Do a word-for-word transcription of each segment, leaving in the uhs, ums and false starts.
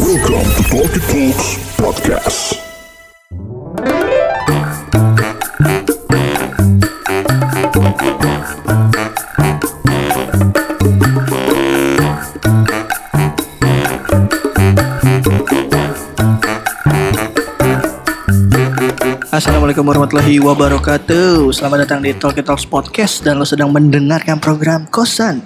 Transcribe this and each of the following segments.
Welcome to Talkie Talks Podcast. Assalamualaikum warahmatullahi wabarakatuh. Selamat datang di Talkie Talks Podcast dan lo sedang mendengarkan program Kosan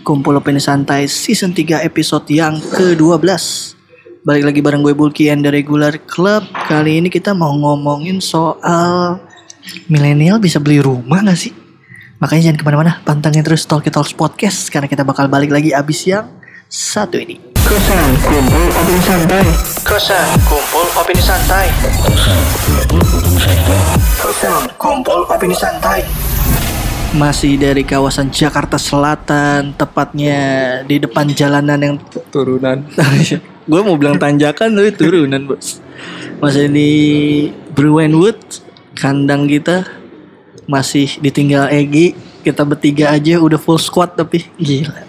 Kumpul Opini Santai Season tiga episode yang kedua belas. Balik lagi bareng gue Bulky and the Regular Club. Kali ini kita mau ngomongin soal milenial bisa beli rumah gak sih? Makanya jangan kemana-mana, pantengin terus Talkie Talks Podcast karena kita bakal balik lagi abis yang satu ini. Kosan Kumpul Opini Santai. Kosan Kumpul Opini Santai. Kosan Kumpul Opini Santai. Kosan Kumpul Opini Santai. Masih dari kawasan Jakarta Selatan, tepatnya di depan jalanan yang turunan. Gue mau bilang tanjakan tapi turunan, Bos. Masih di Bruenwood, kandang kita. Masih ditinggal Egi. Kita bertiga aja udah full squad tapi gila.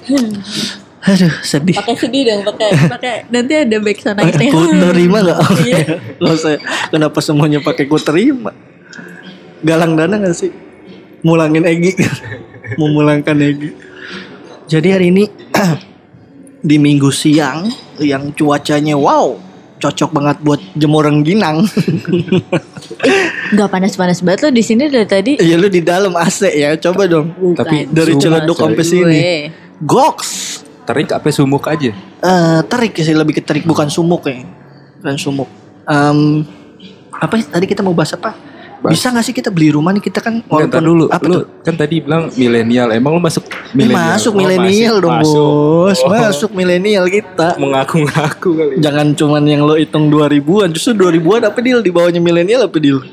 Aduh, sedih. Pakai sedih dong, pakai pakai. Nanti ada back sana kita. Ku terima enggak? Iya. Loh, saya kenapa semuanya pakai ku terima? Galang dana enggak sih? Mulangin Egi. Memulangkan Egi. Jadi hari ini di Minggu siang yang cuacanya wow, cocok banget buat jemur rengginang. Enggak panas-panas banget lo di sini dari tadi. Iya, lu di dalam A C ya. Coba dong. Bukan. Tapi dari Ciledug sampai sini. Goks. Terik apa sumuk aja? Uh, terik sih, lebih ke terik, bukan sumuk ya. Bukan sumuk. Um, apa tadi kita mau bahas apa? Bahas. Bisa gak sih kita beli rumah nih, kita kan nonton dulu. Apa lu, tuh? Kan tadi bilang milenial. Emang lu masuk milenial? Masuk oh, milenial dong, masuk. Bos. Oh. Masuk milenial kita. Mengaku-ngaku kali. Jangan cuman yang lo hitung dua ribuan. Justru dua ribuan apa deal? Di bawahnya milenial apa deal?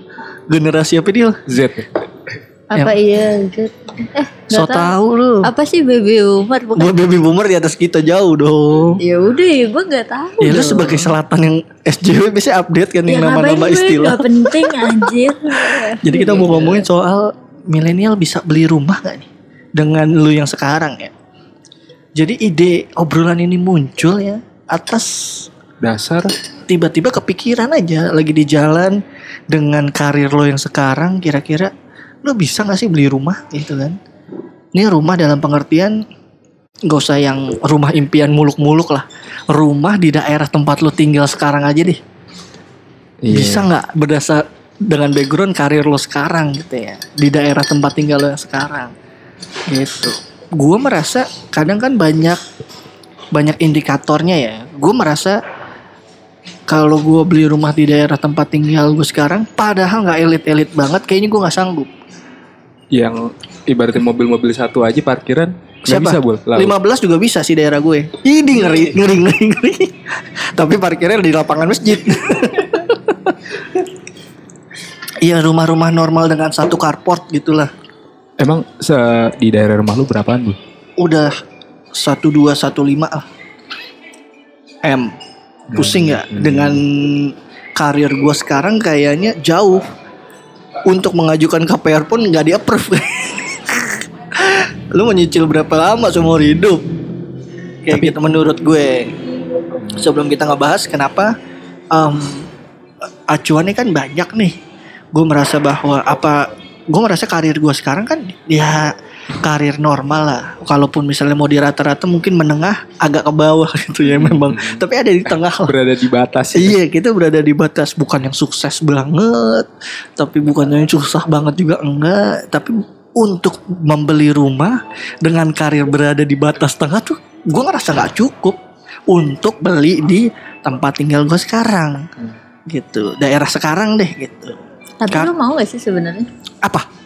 Generasi apa deal? Z. Apa ya. Iya Z. Eh, so tahu lu. Apa sih baby boomer? Bukan baby boomer di atas kita jauh dong. Ya udah, ya gue enggak tahu. Ya lu sebagai selatan yang S J W biasanya update kan yang ya, nama-nama istilah. Enggak penting anjir. Jadi kita mau ngomongin soal milenial bisa beli rumah enggak nih dengan lu yang sekarang ya. Jadi ide obrolan ini muncul ya atas dasar tiba-tiba kepikiran aja lagi di jalan dengan karir lo yang sekarang, kira-kira lo bisa gak sih beli rumah gitu kan. Ini rumah dalam pengertian gak usah yang rumah impian muluk-muluk lah. Rumah di daerah tempat lo tinggal sekarang aja deh. Yeah. Bisa gak berdasar dengan background karir lo sekarang gitu ya. Di daerah tempat tinggal lo yang sekarang gitu. Gue merasa kadang kan banyak Banyak indikatornya ya. Gue merasa kalau gue beli rumah di daerah tempat tinggal gue sekarang, padahal gak elit-elit banget, kayaknya gue gak sanggup. Yang ibaratnya mobil-mobil satu aja parkiran nggak bisa, Bul. lima belas juga bisa sih daerah gue. Ini ngeri, ngeri, ngeri, ngeri. Tapi parkirnya di lapangan masjid. Iya, rumah-rumah normal dengan satu carport gitulah. Emang se- di daerah rumah lu berapaan, Bul? Udah satu dua satu lima lah. M. Pusing nggak? Hmm. Dengan karir gue sekarang kayaknya jauh. Untuk mengajukan K P R pun gak di approve. Lu mau nyicil berapa lama seumur hidup? Kayak tapi gitu menurut gue. Sebelum kita ngebahas kenapa um, acuannya kan banyak nih. Gue merasa bahwa apa, gue merasa karir gue sekarang kan ya karir normal lah. Kalaupun misalnya mau di rata-rata mungkin menengah agak ke bawah gitu ya memang. Hmm. Tapi ada di tengah. Berada di batas. Iya, kita berada di batas. Bukan yang sukses banget, tapi bukan yang susah banget juga enggak. Tapi untuk membeli rumah dengan karir berada di batas tengah tuh, gue ngerasa gak cukup untuk beli di tempat tinggal gue sekarang. Hmm. Gitu. Daerah sekarang deh gitu. Tapi Kar- lu mau gak sih sebenarnya? Apa?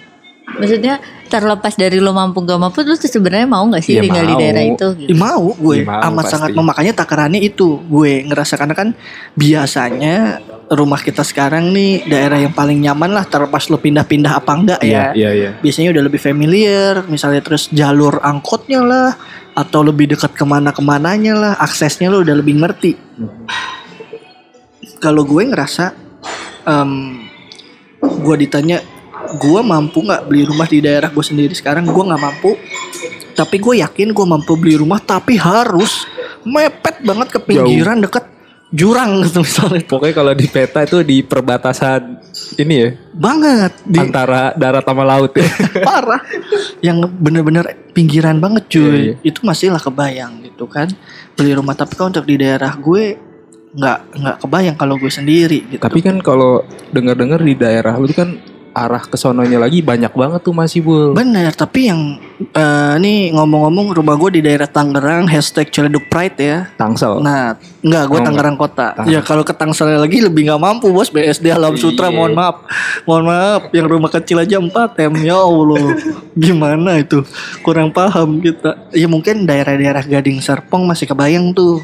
Maksudnya terlepas dari lo mampu gak mampu, lo tuh sebenarnya mau gak sih ya, tinggal mau di daerah itu? Gitu. Ya, mau gue ya, mau, amat pasti. Sangat memakannya takarannya itu gue ngerasa karena kan biasanya rumah kita sekarang nih daerah yang paling nyaman lah terlepas lo pindah-pindah apa enggak ya. Ya, ya, ya. Biasanya udah lebih familiar, misalnya terus jalur angkotnya lah atau lebih dekat kemana-kemananya lah, aksesnya lo udah lebih ngerti. Hmm. Kalau gue ngerasa, um, gue ditanya. Gue mampu gak beli rumah di daerah gue sendiri sekarang? Gue gak mampu. Tapi gue yakin gue mampu beli rumah, tapi harus mepet banget ke pinggiran. Jauh. Deket jurang gitu misalnya. Pokoknya kalau di peta itu di perbatasan ini ya. Banget di... antara darat sama laut ya. Parah. Yang bener-bener pinggiran banget cuy. Yeah, yeah. Itu masih lah kebayang gitu kan. Beli rumah, tapi kalau untuk di daerah gue nggak nggak kebayang kalau gue sendiri gitu. Tapi kan kalau dengar-dengar di daerah lu kan arah kesononya lagi banyak banget tuh masih Bul. Bener, tapi yang uh, nih ngomong-ngomong rumah gue di daerah Tangerang, hashtag Ciledug Pride ya. Tangsel. Nah, enggak, gue oh, Tangerang enggak. Kota. Tangsel. Ya kalau ke Tangsel lagi lebih nggak mampu bos. B S D Alam Sutra, mohon maaf, mohon maaf. Yang rumah kecil aja empat M, ya Allah. Gimana itu? Kurang paham kita. Ya mungkin daerah-daerah Gading Serpong masih kebayang tuh.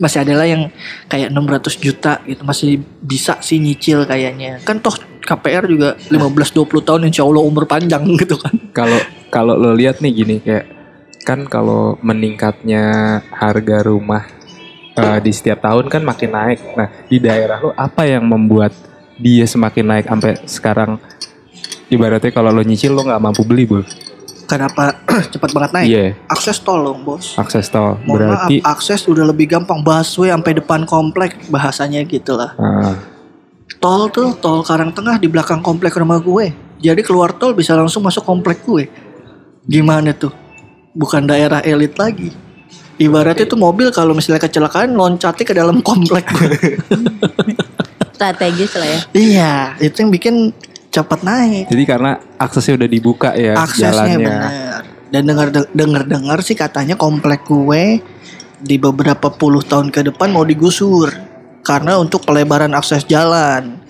Masih adalah yang kayak enam ratus juta gitu. Masih bisa sih nyicil kayaknya. Kan toh K P R juga lima belas dua puluh tahun insya Allah umur panjang gitu kan. Kalau kalau lo lihat nih gini kayak. Kan kalau meningkatnya harga rumah uh, di setiap tahun kan makin naik. Nah di daerah lo apa yang membuat dia semakin naik sampai sekarang? Ibaratnya kalau lo nyicil lo gak mampu beli bro. Kenapa cepat banget naik? Yeah. Akses tol dong bos. Akses tol. Mohon berarti maaf, akses udah lebih gampang, busway sampai depan komplek bahasanya gitulah. Uh. Tol tuh tol Karang Tengah di belakang komplek rumah gue. Jadi keluar tol bisa langsung masuk komplek gue. Gimana tuh? Bukan daerah elit lagi. Ibaratnya tuh mobil kalau misalnya kecelakaan loncatnya ke dalam komplek. Strategis lah ya. Iya, itu yang bikin cepat naik. Jadi karena aksesnya udah dibuka ya. Aksesnya jalannya. Benar. Dan dengar dengar dengar sih katanya komplek gue di beberapa puluh tahun ke depan mau digusur karena untuk pelebaran akses jalan.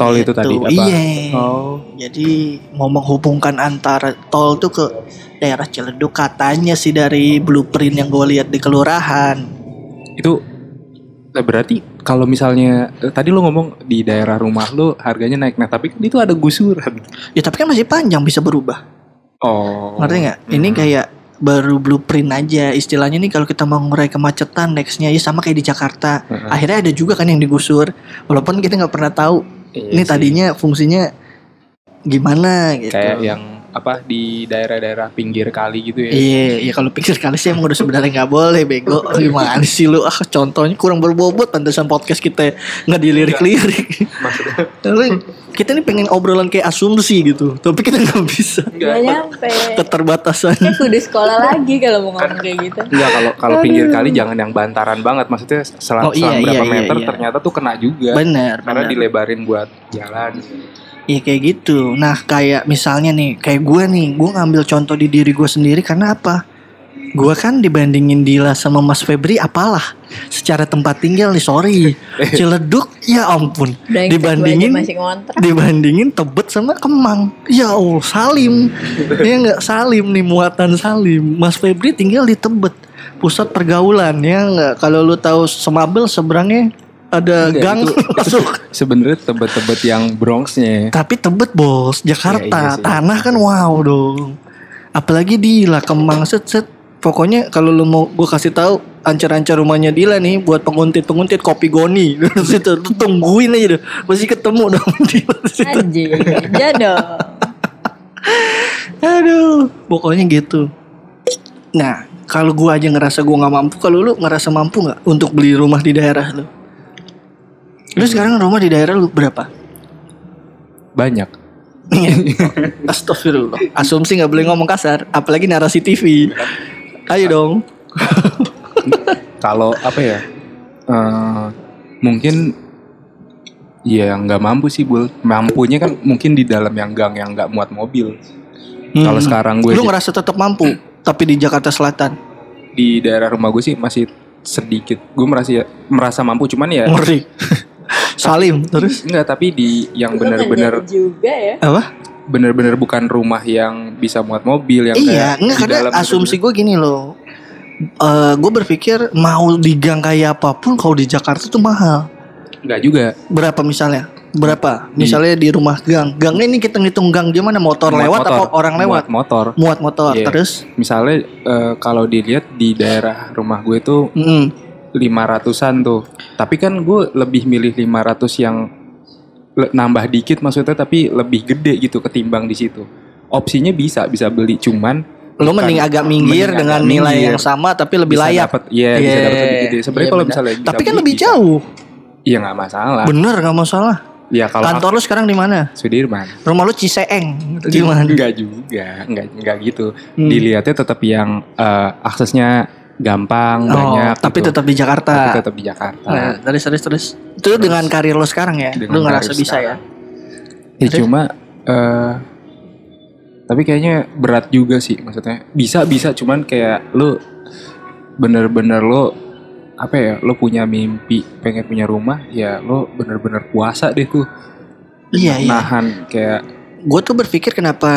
Tol gitu. Itu tadi apa? Iya. Oh. Jadi mau menghubungkan antara tol tuh ke daerah Ciledug katanya sih dari blueprint yang gue lihat di kelurahan. Itu berarti kalau misalnya tadi lo ngomong di daerah rumah lo harganya naik, nah tapi itu ada gusuran. Ya tapi kan masih panjang, bisa berubah. Oh. Ngerti nggak? Hmm. Ini kayak baru blueprint aja istilahnya nih kalau kita mau ngurai kemacetan nextnya ya sama kayak di Jakarta. Hmm. Akhirnya ada juga kan yang digusur, walaupun kita nggak pernah tahu. Iya ini sih. Tadinya fungsinya gimana gitu. Kayak yang apa di daerah-daerah pinggir kali gitu ya. Iya, ya kalau pinggir kali sih emang udah sebenarnya enggak boleh bego. Gimana sih lu? Ah, contohnya kurang berbobot pantesan podcast kita enggak dilirik-lirik. Maksudnya kita nih pengen obrolan kayak asumsi gitu, tapi kita enggak bisa. Enggak nyampe. Keterbatasan. Kayak udah sekolah lagi kalau mau ngomong kayak gitu. Enggak, kalau kalau pinggir kali jangan yang bantaran banget. Maksudnya selang oh, iya, berapa iya, meter iya. Ternyata tuh kena juga. Benar. Karena bener. Dilebarin buat jalan. Iya kayak gitu. Nah kayak misalnya nih, kayak gue nih, gue ngambil contoh di diri gue sendiri karena apa? Gue kan dibandingin Dila sama Mas Febri apalah? Secara tempat tinggal nih, sorry, Ciledug, ya ampun. Dibandingin, dibandingin Tebet sama Kemang, ya Allah Salim, ya nggak Salim nih muatan Salim. Mas Febri tinggal di Tebet, pusat pergaulan ya nggak. Kalau lu tahu Semabel seberangnya. Ada enggak, gang masuk. Sebenarnya Tebet-Tebet yang Bronxnya. Tapi Tebet bos, Jakarta ya, iya tanah kan wow dong. Apalagi Dila Kemang set set. Pokoknya kalau lu mau gue kasih tahu ancar-ancar rumahnya Dila nih buat penguntit-penguntit kopi goni. Situ tungguin aja deh. Pasti ketemu dong Dila situ. Anjir, jodoh. Aduh, pokoknya gitu. Nah, kalau gue aja ngerasa gue enggak mampu, kalau lu ngerasa mampu enggak untuk beli rumah di daerah lu? Lu sekarang rumah di daerah lu berapa? Banyak. Astagfirullah. Asumsi gak boleh ngomong kasar. Apalagi narasi T V. Ayo dong. Kalau apa ya uh, mungkin ya gak mampu sih Bul. Mampunya kan mungkin di dalam yang gang yang gak muat mobil. hmm. Kalau sekarang gue lu j- ngerasa tetap mampu. Tapi di Jakarta Selatan, di daerah rumah gue sih masih sedikit. Gue merasa merasa mampu cuman ya ngeri. Salim terus enggak, tapi di yang benar-benar juga ya. Apa? Benar-benar bukan rumah yang bisa muat mobil yang iya, enggak karena asumsi gue gini loh. Uh, gue berpikir mau di gang kayak apapun kalau di Jakarta tuh mahal. Enggak juga. Berapa misalnya? Berapa? Misalnya di rumah gang. Gangnya ini kita ngitung gang gimana? Motor muat lewat motor. Atau orang lewat? Muat motor. Muat motor. Yeah. Terus misalnya uh, kalau dilihat di daerah rumah gue tuh mm-hmm. lima ratusan tuh. Tapi kan gue lebih milih lima ratus yang le- nambah dikit maksudnya tapi lebih gede gitu ketimbang di situ. Opsinya bisa bisa beli cuman Lu mending agak minggir mending dengan agak nilai minggir. Yang sama tapi lebih bisa layak. Iya, yeah, yeah. Bisa dapat lebih gede. Sebenarnya yeah, kalau misalnya tapi kan lebih jauh. Iya enggak masalah. Bener enggak masalah. Ya, kalau kantor aku, lu sekarang di mana? Sudirman. Rumah lu Ciseeng di mana? Enggak juga, enggak enggak gitu. Hmm. Dilihatnya tetap yang uh, aksesnya gampang, oh, banyak. Tapi gitu. tetap di Jakarta. Tapi tetap di Jakarta. Nah, terus terus terus. Itu terus, dengan karir lu sekarang ya. Lu ngerasa bisa sekarang. ya? Ya terus? Cuma uh, tapi kayaknya berat juga sih, maksudnya bisa bisa cuman kayak lu bener-bener lu apa ya, lu punya mimpi pengen punya rumah ya, lu bener-bener puasa deh tuh, iya, nahan iya. Kayak gue tuh berpikir kenapa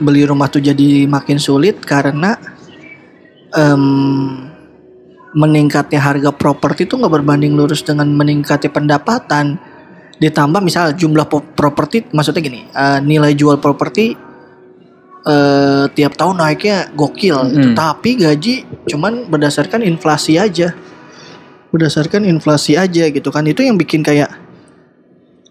beli rumah tuh jadi makin sulit karena um, meningkatnya harga properti tuh nggak berbanding lurus dengan meningkatnya pendapatan, ditambah misal jumlah properti, maksudnya gini uh, nilai jual properti Uh, tiap tahun naiknya gokil, hmm. gitu. Tapi gaji cuman berdasarkan inflasi aja, berdasarkan inflasi aja gitu kan, itu yang bikin kayak,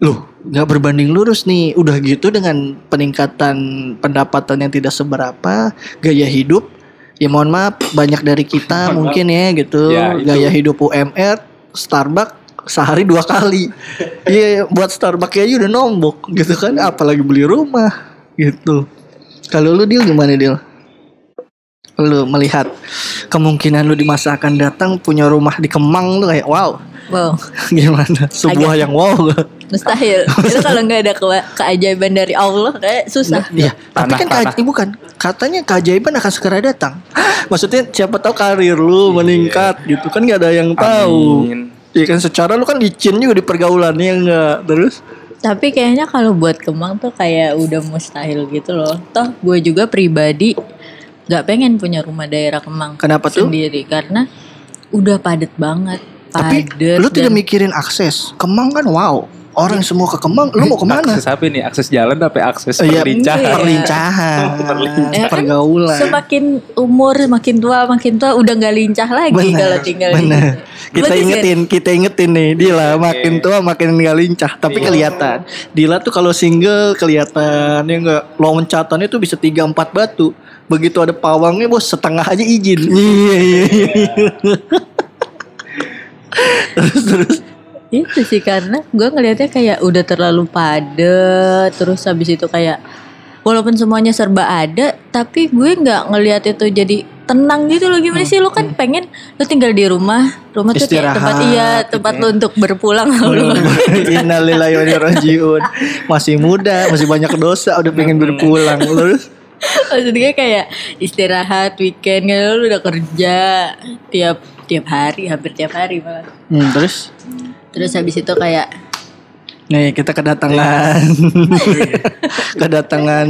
loh nggak berbanding lurus nih, udah gitu dengan peningkatan pendapatan yang tidak seberapa, gaya hidup, ya mohon maaf banyak dari kita mungkin ya gitu, ya, gaya hidup U M R, Starbucks sehari dua kali, iya yeah, buat Starbucks aja udah nombok gitu kan, apalagi beli rumah gitu. Kalau lu Dil gimana Dil? Lu melihat kemungkinan lu di masa akan datang punya rumah di Kemang lu kayak wow. Wow. Gimana? Sebuah agak yang wow. Mustahil. Itu kalau enggak ada ke- keajaiban dari Allah kayak susah. Iya, tapi kan tanah. Ke- bukan. Katanya keajaiban akan segera datang. Maksudnya siapa tahu karir lu yeah. meningkat gitu kan, enggak ada yang tahu. Iya kan, secara lu kan licin juga di pergaulannya enggak, terus tapi kayaknya kalau buat Kemang tuh kayak udah mustahil gitu loh. Toh gue juga pribadi gak pengen punya rumah daerah Kemang. Kenapa sendiri tuh? Karena udah padet banget. Padet. Tapi lu dan... tidak mikirin akses. Kemang kan wow. Orang semua ke Kemang, lu mau kemana? Akses apa nih? Akses jalan apa akses perlincahan? Ya, perlincahan, perlincahan. Pergaulan. Semakin umur, makin tua, makin tua udah gak lincah lagi bener, kalau tinggal di sini. Kita bener. ingetin, kita ingetin nih Dila, okay. makin tua makin gak lincah. Tapi yeah. kelihatan, Dila tuh kalau single kelihatan, ya gak, loncatannya tuh bisa tiga empat batu. Begitu ada pawangnya bos, setengah aja izin. Iya, iya, iya. Terus, terus. Itu sih karena gue ngelihatnya kayak udah terlalu padat, terus habis itu kayak walaupun semuanya serba ada tapi gue nggak ngelihat itu jadi tenang gitu loh. Gimana sih lo kan pengen lo tinggal di rumah, rumah tuh kayak tempat iya tempat gitu. Lo untuk berpulang lo innalillahi wa inna ilaihi rajiun, masih muda masih banyak dosa udah pengen berpulang terus. Maksudnya kayak istirahat weekend kan lu udah kerja tiap tiap hari hampir tiap hari malah. Hmm, terus terus habis itu kayak nih kita kedatangan kedatangan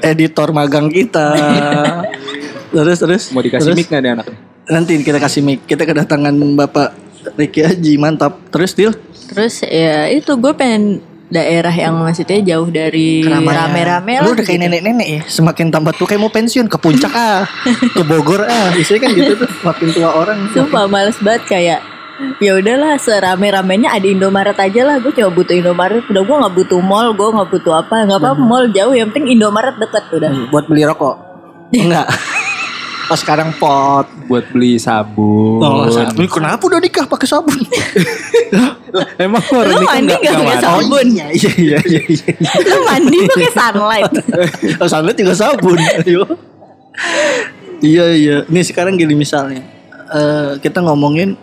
editor magang kita. terus terus mau dikasih terus, mic nggak nih anaknya? Nanti kita kasih mic. Kita kedatangan Bapak Riki Haji, mantap. Terus Dil? Terus ya itu gue pengen daerah yang maksudnya jauh dari Keramanya. Rame-rame lah. Lu udah kayak gitu. Nenek-nenek ya. Semakin tambah tua kayak mau pensiun. Ke puncak ah, ke Bogor ah. Biasanya kan gitu tuh. Makin tua orang. Sumpah makin... males banget kayak ya udahlah serame-ramenya ada Indomaret aja lah. Gue cuma butuh Indomaret. Udah gue gak butuh mall. Gue gak butuh apa. Gak apa-apa mall jauh. Yang penting Indomaret deket udah. Hmm, buat beli rokok? Enggak. Oh sekarang pot buat beli sabun. Oh, sabun. Kenapa udah nikah pakai sabun? Emang orang nikah enggak pakai sabun. Iya iya iya. Lu mandi pakai sunlight. Oh, sunlight juga sabun. Iya iya. Nih sekarang gini misalnya uh, kita ngomongin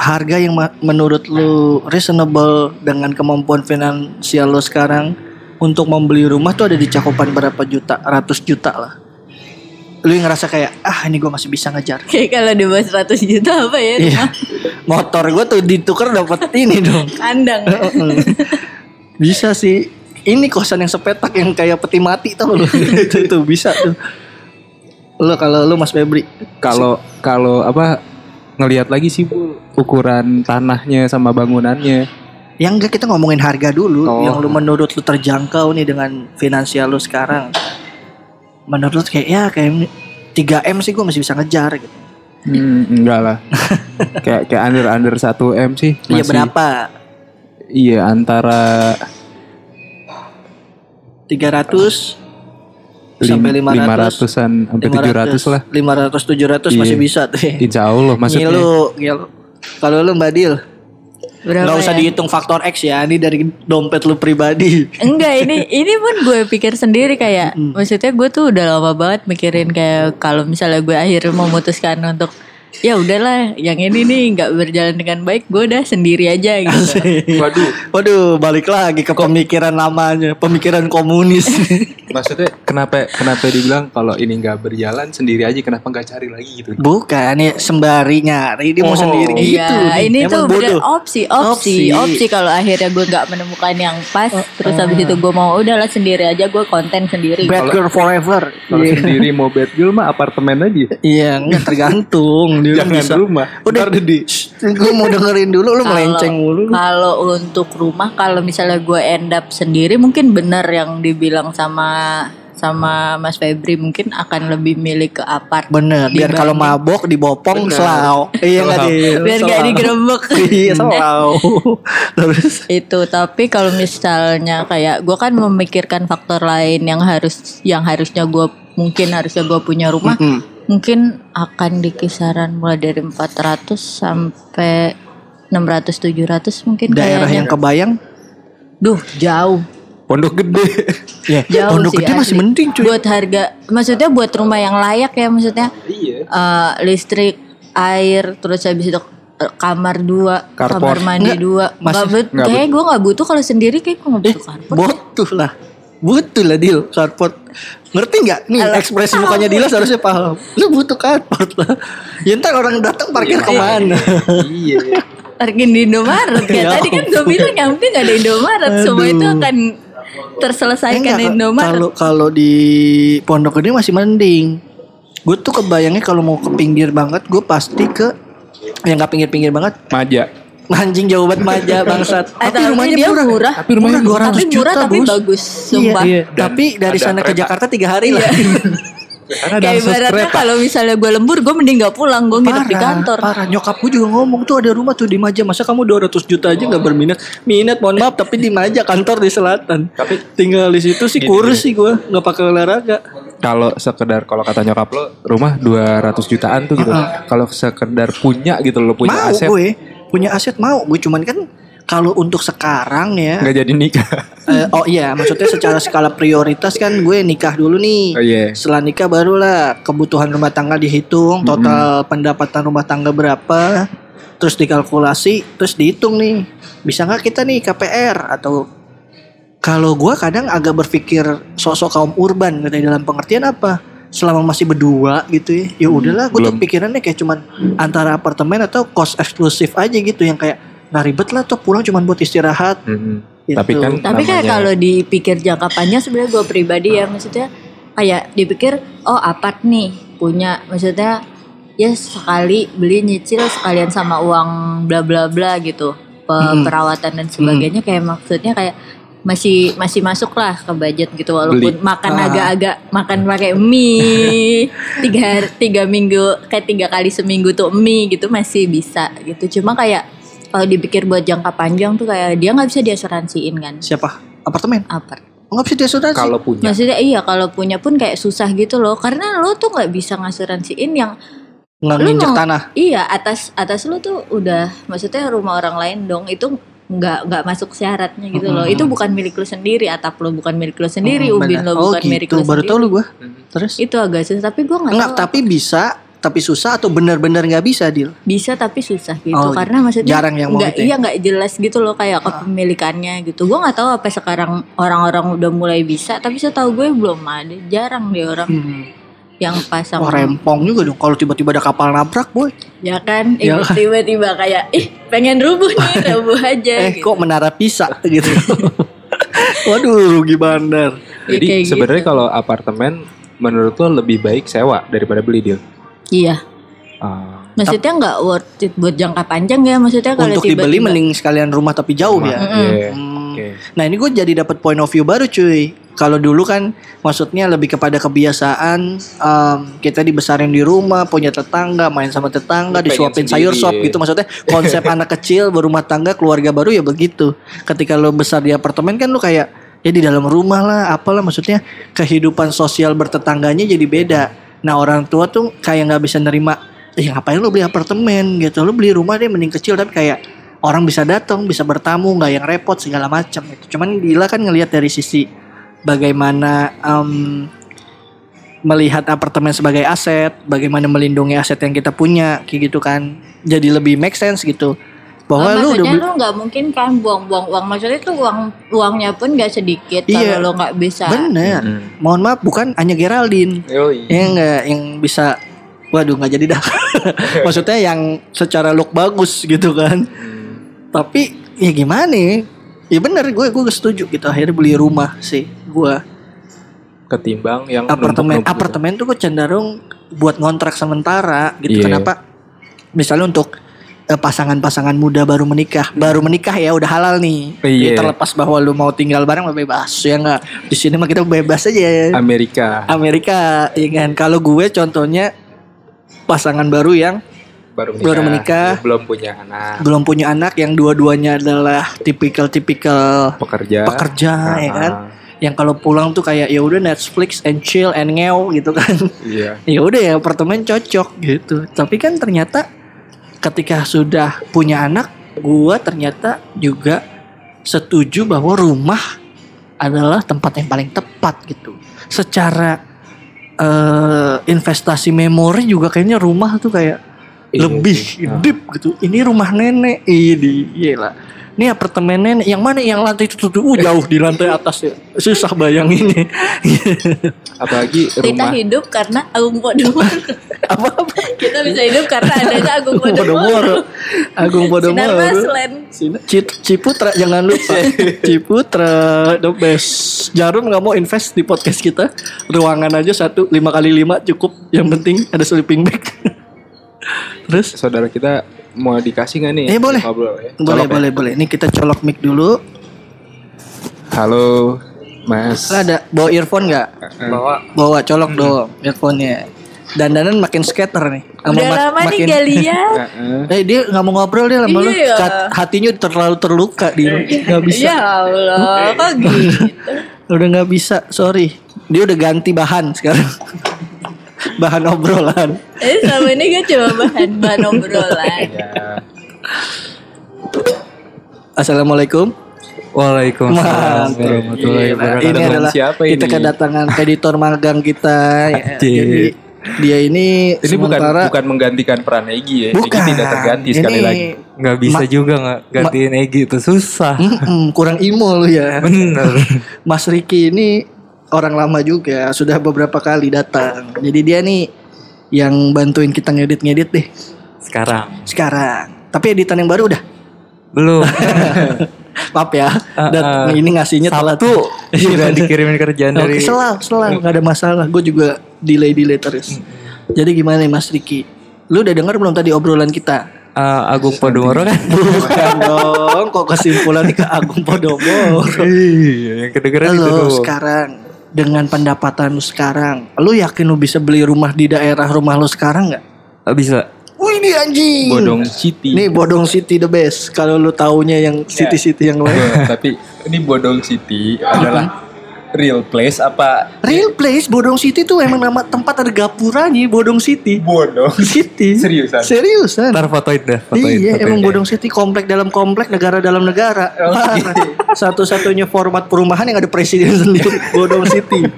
harga yang ma- menurut lu reasonable dengan kemampuan finansial lu sekarang untuk membeli rumah tuh ada di cakupan berapa juta? Ratus juta lah. Lu ngerasa kayak ah ini gue masih bisa ngejar. Kayak kalau di bawah seratus juta apa ya? Iya. Motor gue tuh ditukar dapat ini dong. Kandang. Bisa sih. Ini kosan yang sepetak yang kayak peti mati tau lu. Itu tuh bisa tuh. Lu kalau lu Mas Febri kalau kalau apa ngelihat lagi sih Bu ukuran tanahnya sama bangunannya. Yang enggak kita ngomongin harga dulu oh. Yang lu menurut lu terjangkau nih dengan finansial lu sekarang. Menurut kayak ya kayak tiga M sih gue masih bisa ngejar gitu. Hmm, enggak lah. Kayak kayak under under satu M sih. Iya berapa? Iya antara tiga ratus sampai lima ratusan sampai tujuh ratus lah. lima ratus tujuh ratus yeah. Masih bisa tuh. Insya Allah maksudnya. Ngilu, kalau lu Mbak Dil nggak usah ya? Dihitung faktor X ya, ini dari dompet lu pribadi. Enggak, ini ini pun gue pikir sendiri kayak mm. maksudnya gue tuh udah lama banget mikirin kayak kalau misalnya gue akhirnya memutuskan untuk ya udahlah yang ini nih nggak berjalan dengan baik, gue udah sendiri aja gitu. Waduh, waduh balik lagi ke pemikiran lamanya, pemikiran komunis. Maksudnya kenapa kenapa dibilang kalau ini nggak berjalan sendiri aja, kenapa nggak cari lagi gitu? Bukan ya sembari nyari, dia oh, mau sendiri iya, gitu. Iya ini tuh bener opsi opsi opsi, opsi kalau akhirnya gue nggak menemukan yang pas, oh, terus uh. habis itu gue mau udahlah sendiri aja, gue konten sendiri. Bad girl forever. Kalau yeah. sendiri mau bad girl mah apartemen aja. Iya nggak tergantung. Jangan bisa. Rumah. Udah di. Gue mau dengerin dulu, lu melenceng mulu. Kalau untuk rumah, kalau misalnya gue end up sendiri, mungkin bener yang dibilang sama sama Mas Febri, mungkin akan lebih milik ke apart. Bener. Biar kalau mabok dibopong selau. Iya nggak di. Biar nggak digerebek. Iya selau. Terus. Itu tapi kalau misalnya kayak gue kan memikirkan faktor lain yang harus yang harusnya gue mungkin harusnya gue punya rumah. Mm-hmm. Mungkin akan di kisaran mulai dari empat ratus sampai enam ratus tujuh ratus mungkin kayaknya. Daerah yang kebayang? Duh, jauh. Pondok Gede. Ya, yeah. Pondok Gede masih mending cuy. Buat harga, maksudnya buat rumah yang layak ya maksudnya. Iya. Uh, listrik, air, terus habis itu kamar dua, Carport. Kamar mandi nggak, dua. Enggak but, kayaknya gue enggak butuh kalau sendiri kayak gue enggak butuh eh, karpet. Butuh lah. Butuh lah Dil, karpet. Ngerti gak? Nih Alah, ekspresi mukanya Dila harusnya paham. Lu butuh carport lah. Ya ntar orang datang parkir yeah, kemana? Iya. Yeah. Parkir di Indomaret ya. Tadi kan gue bilang yang penting ada Indomaret. Aduh. Semua itu akan terselesaikan di Indomaret. Kalau kalau di Pondok Gede masih mending. Gue tuh kebayangnya kalau mau ke pinggir banget, gue pasti ke yang gak pinggir-pinggir banget. Maja. Anjing jauh banget Maja bangsat. Eh, tapi rumahnya dia murah. murah. Tapi rumahnya murah, dua ratus juta tapi bos. Bagus. Sumpah. Iya, iya. Tapi dari sana kereta. Ke Jakarta tiga hari lah. Kayak ibaratnya kalau misalnya gue lembur, gue mending gak pulang, gue nginep di kantor. Parah, nyokap gue juga ngomong tuh ada rumah tuh di Maja. Masa kamu dua ratus juta aja oh. gak berminat? Minat mohon maaf tapi di Maja, kantor di selatan. Tapi tinggal di situ sih kurus sih gue, gak pakai olahraga. Kalau sekedar kalau kata nyokap lo rumah dua ratus jutaan tuh gitu. Uh-huh. Kalau sekedar punya gitu lo punya mau aset. Gue punya aset mau gue cuman kan kalau untuk sekarang ya nggak jadi nikah. Uh, oh iya maksudnya secara skala prioritas kan gue nikah dulu nih. Oh, yeah. Setelah nikah barulah kebutuhan rumah tangga dihitung total mm-hmm. pendapatan rumah tangga berapa terus dikalkulasi terus dihitung nih bisa nggak kita nih K P R atau kalau gue kadang agak berpikir sosok kaum urban gitu dalam pengertian apa selama masih berdua gitu ya. Ya udahlah gue tuh pikirannya kayak cuman antara apartemen atau kos eksklusif aja gitu yang kayak nah ribet lah tuh pulang cuman buat istirahat. Mm-hmm. Gitu. Tapi kan Tapi namanya... kayak kalau dipikir jangka panjang sebenarnya gue pribadi ya maksudnya kayak dipikir oh apart nih punya maksudnya ya sekali beli nyicil sekalian sama uang bla bla bla gitu perawatan mm-hmm. dan sebagainya mm-hmm. kayak maksudnya kayak masih masih masuk lah ke budget gitu walaupun Beli. makan ah. agak-agak makan pakai mie tiga tiga minggu kayak tiga kali seminggu tuh mie gitu masih bisa gitu cuma kayak kalau dipikir buat jangka panjang tuh kayak dia nggak bisa diasuransiin kan siapa apartemen apart nggak bisa diasuransi kalau punya maksudnya iya kalau punya pun kayak susah gitu loh karena lo tuh nggak bisa ngasuransiin yang nggak nginjek tanah iya atas atas lo tuh udah maksudnya rumah orang lain dong itu Nggak, nggak masuk syaratnya gitu loh. Mm-hmm. Itu bukan milik lu sendiri, atap lu bukan milik lu sendiri, mm-hmm. ubin lu oh, bukan gitu. Milik lu baru sendiri. Baru tahu lu gue. Terus? Itu agak susah, tapi gue nggak tahu. Enggak, tapi bisa, tapi susah atau benar-benar nggak bisa, Dil? Bisa tapi susah gitu, oh, karena maksudnya jarang yang mau nggak, gitu. Iya nggak jelas gitu loh kayak kepemilikannya gitu. Gue nggak tahu apa sekarang orang-orang udah mulai bisa, tapi setahu gue belum ada, jarang deh orang. Hmm. Yang pasang oh, rempong juga dong kalau tiba-tiba ada kapal nabrak boy ya kan ya. Tiba-tiba kayak ih pengen rubuh nih rubuh aja eh gitu. Kok menara Pisa gitu waduh rugi bandar ya, jadi sebenarnya gitu. Kalau apartemen menurut lo lebih baik sewa daripada beli deal iya uh, maksudnya nggak worth it buat jangka panjang ya maksudnya kalau untuk tiba-tiba dibeli mending sekalian rumah tapi jauh rumah. Ya yeah. hmm. okay. Nah ini gue jadi dapat point of view baru cuy. Kalau dulu kan maksudnya lebih kepada kebiasaan um, kita dibesarin di rumah, punya tetangga, main sama tetangga, lu disuapin sayur sop gitu. Maksudnya konsep anak kecil berumah tangga keluarga baru ya begitu. Ketika lo besar di apartemen kan lo kayak ya di dalam rumah lah, apalah, maksudnya kehidupan sosial bertetangganya jadi beda. Nah orang tua tuh kayak nggak bisa nerima, ya ngapain lu beli apartemen gitu, lu beli rumah deh mending kecil tapi kayak orang bisa datang, bisa bertamu, nggak yang repot segala macam gitu. Cuman Dila kan ngelihat dari sisi bagaimana um, melihat apartemen sebagai aset, bagaimana melindungi aset yang kita punya, kayak gitu kan. Jadi lebih make sense gitu. Bahwa oh, lu udah beli... lu nggak mungkin kan buang-buang uang, maksudnya tuh uang uangnya pun nggak sedikit iya, kalau lo nggak bisa. Bener. Hmm. Mohon maaf, bukan hanya Geraldine yang nggak yang bisa. Waduh, nggak jadi dah. Maksudnya yang secara look bagus gitu kan. Hmm. Tapi ya gimana? Ya bener, gue gue setuju gitu. Akhirnya beli rumah sih gue. Ketimbang yang apartemen, numpuk-numpuk. Apartemen tuh gue cenderung buat ngontrak sementara gitu. Yeah. Kenapa? Misalnya untuk eh, pasangan-pasangan muda baru menikah, baru menikah ya udah halal nih. Yeah. Jadi terlepas bahwa lu mau tinggal bareng bebas ya nggak. Di sini mah kita bebas aja. Amerika. Amerika, ya kan. Kalau gue contohnya pasangan baru yang baru menikah, baru menikah belum punya anak, belum punya anak yang dua-duanya adalah tipikal-tipikal pekerja, pekerja uh-huh. ya kan. Yang kalau pulang tuh kayak ya udah Netflix and chill and ngeo gitu kan. Iya. Yeah. Ya udah ya apartemen cocok gitu. Tapi kan ternyata ketika sudah punya anak, gua ternyata juga setuju bahwa rumah adalah tempat yang paling tepat gitu. Secara uh, investasi memori juga kayaknya rumah tuh kayak ini lebih nah. deep gitu. Ini rumah nenek, ini iyalah. Ini apartemennya yang mana, yang lantai itu tuh uh, jauh di lantai atas ya. Susah bayanginnya. Apalagi rumah. Kita hidup karena Agung Podomoro. Apa-apa? Kita bisa hidup karena adanya Agung Podomoro. Agung Podomoro. Ciputra jangan lupa. Ciputra the best. Jarum enggak mau invest di podcast kita. Ruangan aja satu lima kali lima cukup. Yang penting ada sleeping bag. Terus saudara kita mau dikasih nggak nih? Eh boleh, ngobrol, ya? boleh, colok, boleh, ya? boleh. Ini kita colok mic dulu. Halo, Mas. Lo ada bawa earphone nggak? Bawa. Bawa, colok hmm. dong earphone-nya. Dandanan makin skater nih. Udah mak- lama makin... nih gak liat. Eh dia nggak mau ngobrol dia lama lu. Hatinya terlalu terluka dia, nggak bisa. Ya Allah, kok gitu? Udah nggak bisa, sorry. Dia udah ganti bahan sekarang. Bahan obrolan. Eh selama ini gue cuma bahan bahan obrolan. Ya. Assalamualaikum. Waalaikumsalam. Nah, ini adalah siapa ini? Kita kedatangan editor magang kita. Ya. Jadi dia ini ini sementara, bukan bukan menggantikan peran Egi ya. Bukan. Egi tidak terganti sekali ini, lagi. Nggak bisa ma- juga nggak gantiin ma- Egi itu susah. Kurang imul ya. Bener. Mas Riki ini orang lama juga, sudah beberapa kali datang. Jadi dia nih yang bantuin kita ngedit-ngedit deh. Sekarang. Sekarang. Tapi editan yang baru udah? Belum. Maaf ya. Uh, Dan uh, ini ngasihnya telat. Sabtu sudah dikirimin kerjaan dari. Oke, selang, selang. Gak ada masalah. Gue juga delay-delay terus. Jadi gimana nih Mas Riki? Lu udah dengar belum tadi obrolan kita? Uh, Agung Podomoro kan? Bukan dong. Kok kesimpulannya ke Agung Podomoro? Iya, yang kedengeran itu dong. Sekarang. Dengan pendapatan lu sekarang, lu yakin lu bisa beli rumah di daerah rumah lu sekarang gak? Gak bisa. Wih ini anjing Bodong City. Nih Bodong City the best. Kalau lu taunya yang city-city yang lain. Tapi ini Bodong City adalah real place apa? Real place. Bodong City tuh emang nama tempat, ada gapuranya. Bodong City. Bodong City. Seriusan? Seriusan. Ntar fotoin dah fotoin, iya fotoin emang ya. Bodong City komplek dalam komplek, negara dalam negara. Okay. Satu-satunya format perumahan yang ada presiden sendiri. Bodong City.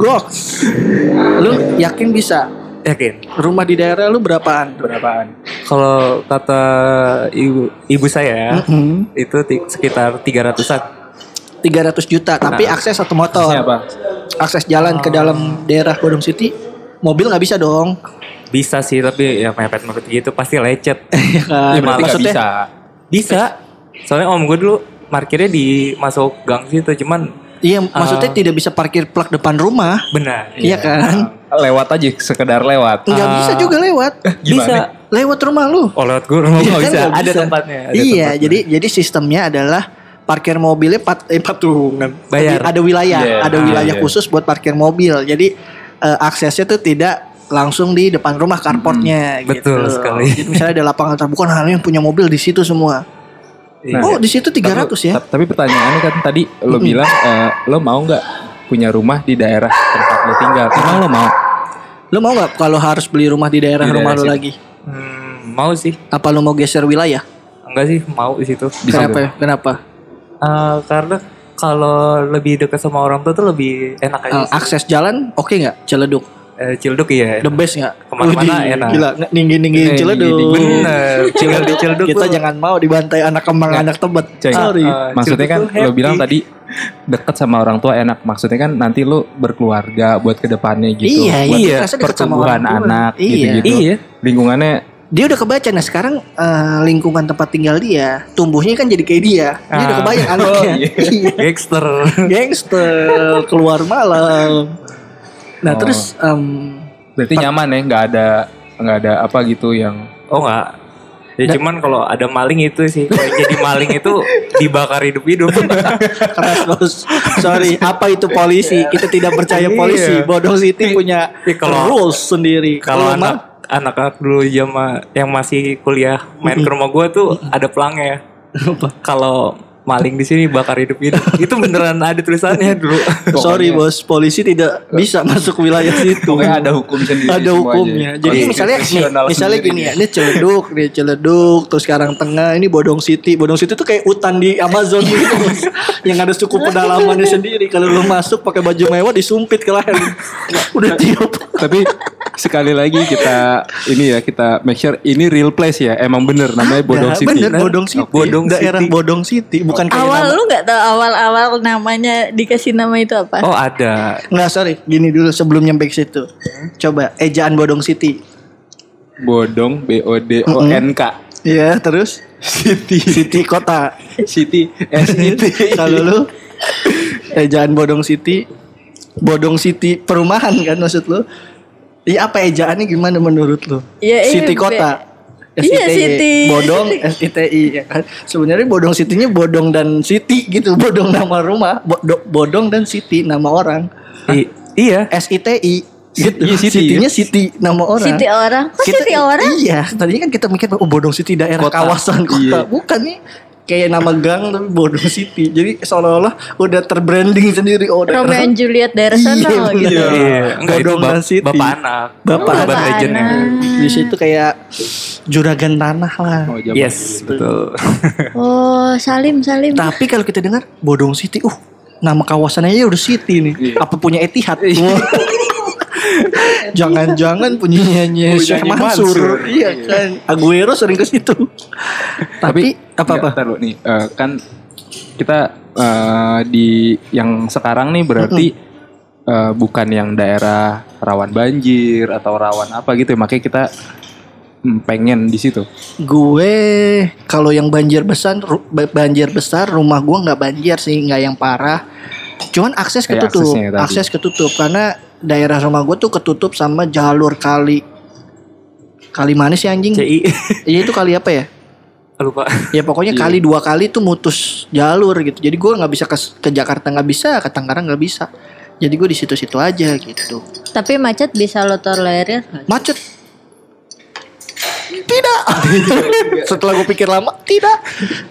Goks. Lu yakin bisa? Yakin. Rumah di daerah lu berapaan? Berapaan? Kalau kata ibu ibu saya mm-hmm. itu t- sekitar tiga ratusan. tiga ratus juta nah. Tapi akses satu motor. Akses jalan oh. ke dalam daerah Bodong City mobil enggak bisa dong. Bisa sih tapi ya mepet-mepet gitu pasti lecet. Ya kan. Ya, maksudnya bisa. Bisa. Soalnya om gue dulu parkirnya di masuk gang situ, cuman iya uh, maksudnya tidak bisa parkir plak depan rumah. Benar. Iya, iya kan? Lewat aja, sekedar lewat. Enggak uh, bisa juga lewat. Gimana? Bisa. Lewat rumah lu. Oh, lewat gue rumah iya, kan bisa. Ada bisa. Tempatnya, ada iya, tempatnya. jadi jadi sistemnya adalah parkir mobilnya pat, eh, patungan. Bayar. Ada wilayah, yeah, ada wilayah yeah. khusus buat parkir mobil. Jadi uh, aksesnya tuh tidak langsung di depan rumah carportnya hmm, gitu. Betul sekali. Jadi misalnya ada lapangan terbuka, nah, yang punya mobil di situ semua. Nah, oh di situ tiga ratus tapi, ya. Tapi pertanyaannya kan tadi lo mm-hmm. bilang uh, lo mau nggak punya rumah di daerah tempat lo tinggal? Emang lo mau? Lo mau nggak kalau harus beli rumah di daerah di rumah daerah lo situ. Lagi? Hmm, mau sih. Apa lo mau geser wilayah? Enggak sih, mau di situ. Kenapa? Ya? Kenapa? Uh, karena kalau lebih dekat sama orang tua tuh lebih enak aja. Uh, akses jalan oke okay nggak? Ciledug. Eh, Ciledug iya. The best enggak? Kemana-mana Udi, enak. Gila, ninggin-ninggin eh, Ciledug. Bener. Ciledug, Ciledug. Kita lu. Jangan mau dibantai anak Kemang, anak Tebet. Coy. Sorry. Uh, maksudnya kan lo bilang tadi deket sama orang tua enak. Maksudnya kan nanti lo berkeluarga buat kedepannya gitu. Iya, buat iya. Pertumbuhan anak iya. Gitu-gitu. Iya. Lingkungannya dia udah kebaca. Nah sekarang uh, lingkungan tempat tinggal dia tumbuhnya kan jadi kayak dia. Dia ah. udah kebayang anaknya. Oh, gangster. Gangster. Keluar malam. Nah oh. terus um, berarti per- nyaman ya, nggak ada nggak ada apa gitu yang oh nggak. Ya nah. Cuman kalau ada maling itu sih, kalau jadi maling itu dibakar hidup-hidup. Terus, sorry, apa itu polisi? Kita tidak percaya polisi. Bodong City punya ya, kalau, rules sendiri. Kalau anak, anak-anak dulu jama yang masih kuliah main ke rumah gue tuh ada pelangnya. Kalau maling di sini bakar hidup-hidup. Itu beneran ada tulisannya dulu. Sorry bos, polisi tidak bisa masuk wilayah situ. Pokoknya ada hukum sendiri. Ada hukumnya. Aja. Jadi Kondisi misalnya nih, misalnya gini ya, ini Ciledug, ini Ciledug, terus sekarang tengah ini Bodong City. Bodong City tuh kayak hutan di Amazon gitu, bos. Yang ada suku pedalamannya sendiri. Kalau lu masuk pakai baju mewah disumpit ke leher. Udah tiup. Tapi sekali lagi kita ini ya, kita make sure ini real place ya. Emang bener namanya Bodong nah, City. Bener Bodong City. Bodong daerah City. Bodong City bukan kayak awal nama. Lu enggak tahu awal-awal namanya dikasih nama itu apa? Oh, ada. Enggak, sorry. Gini dulu sebelum nyampe ke situ. Coba ejaan Bodong City. Bodong B O D O N K. Iya, terus City. City kota. City S I T. Kalau lu ejaan Bodong City. Bodong City perumahan kan maksud lu? Iya apa ejaannya gimana menurut lo? Ya, City kota, be- iya, City Bodong, S I T I ya kan? Sebenarnya Bodong City-nya Bodong dan City gitu, Bodong nama rumah, Bod- Bodong dan City nama orang. I- iya, S I T I gitu. Iya, City, City-nya City nama orang. City orang, kok kita, City orang? Iya, tadinya kan kita mikir oh Bodong City daerah kota. Kawasan kota, iya. Bukan nih. Kayak nama gang tapi Bodong City. Jadi seolah-olah udah terbranding sendiri. Oh, Romeo daerah. And Juliet daerah sana iya, gitu. Iya, iya. Enggak, Bodong bap- City. Bapak anak. Bapak, Bapak legendnya. Di situ kayak juragan tanah lah. Oh, yes, betul. Oh, Salim, Salim. Tapi kalau kita dengar Bodong City, uh, nama kawasannya aja udah City nih. Iya. Apa punya Etihad? Jangan-jangan penyanyinya Syekh Mansur. Iya kan. Aguero sering ke situ. Tapi apa-apa ya, nih uh, kan kita uh, di yang sekarang nih berarti uh, bukan yang daerah rawan banjir atau rawan apa gitu ya. Makanya kita mm, pengen di situ. Gue kalau yang banjir besar ru- banjir besar rumah gue enggak banjir sih, enggak yang parah. Cuman akses ketutup. Akses ketutup karena daerah rumah gue tuh ketutup sama jalur kali kali manis ya anjing. Iya itu kali apa ya? Lupa. Ya pokoknya kali yeah. dua kali tuh mutus jalur gitu. Jadi gue nggak bisa ke, ke Jakarta nggak bisa, ke Tangerang nggak bisa. Jadi gue di situ-situ aja gitu. Tapi macet bisa lo tolerir? Macet. Tidak. Setelah gue pikir lama, tidak.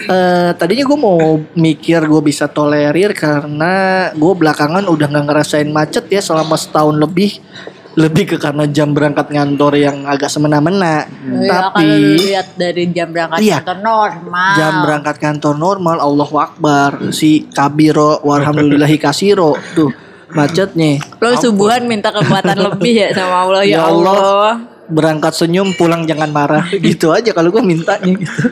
Uh, tadinya gue mau mikir gue bisa tolerir karena gue belakangan udah nggak ngerasain macet ya selama setahun lebih. Lebih ke karena jam berangkat ngantor yang agak semena-mena. Hmm. Tapi ya, lihat dari jam berangkat iya, kantor normal. Jam berangkat kantor normal, Allahu Akbar. Si Kabiro, warhamdulillahi kasiro tuh macetnya. Lo Ampun. Subuhan minta kekuatan lebih ya sama Allah ya, ya Allah. Allah. Berangkat senyum pulang jangan marah gitu aja kalau gue mintanya gitu.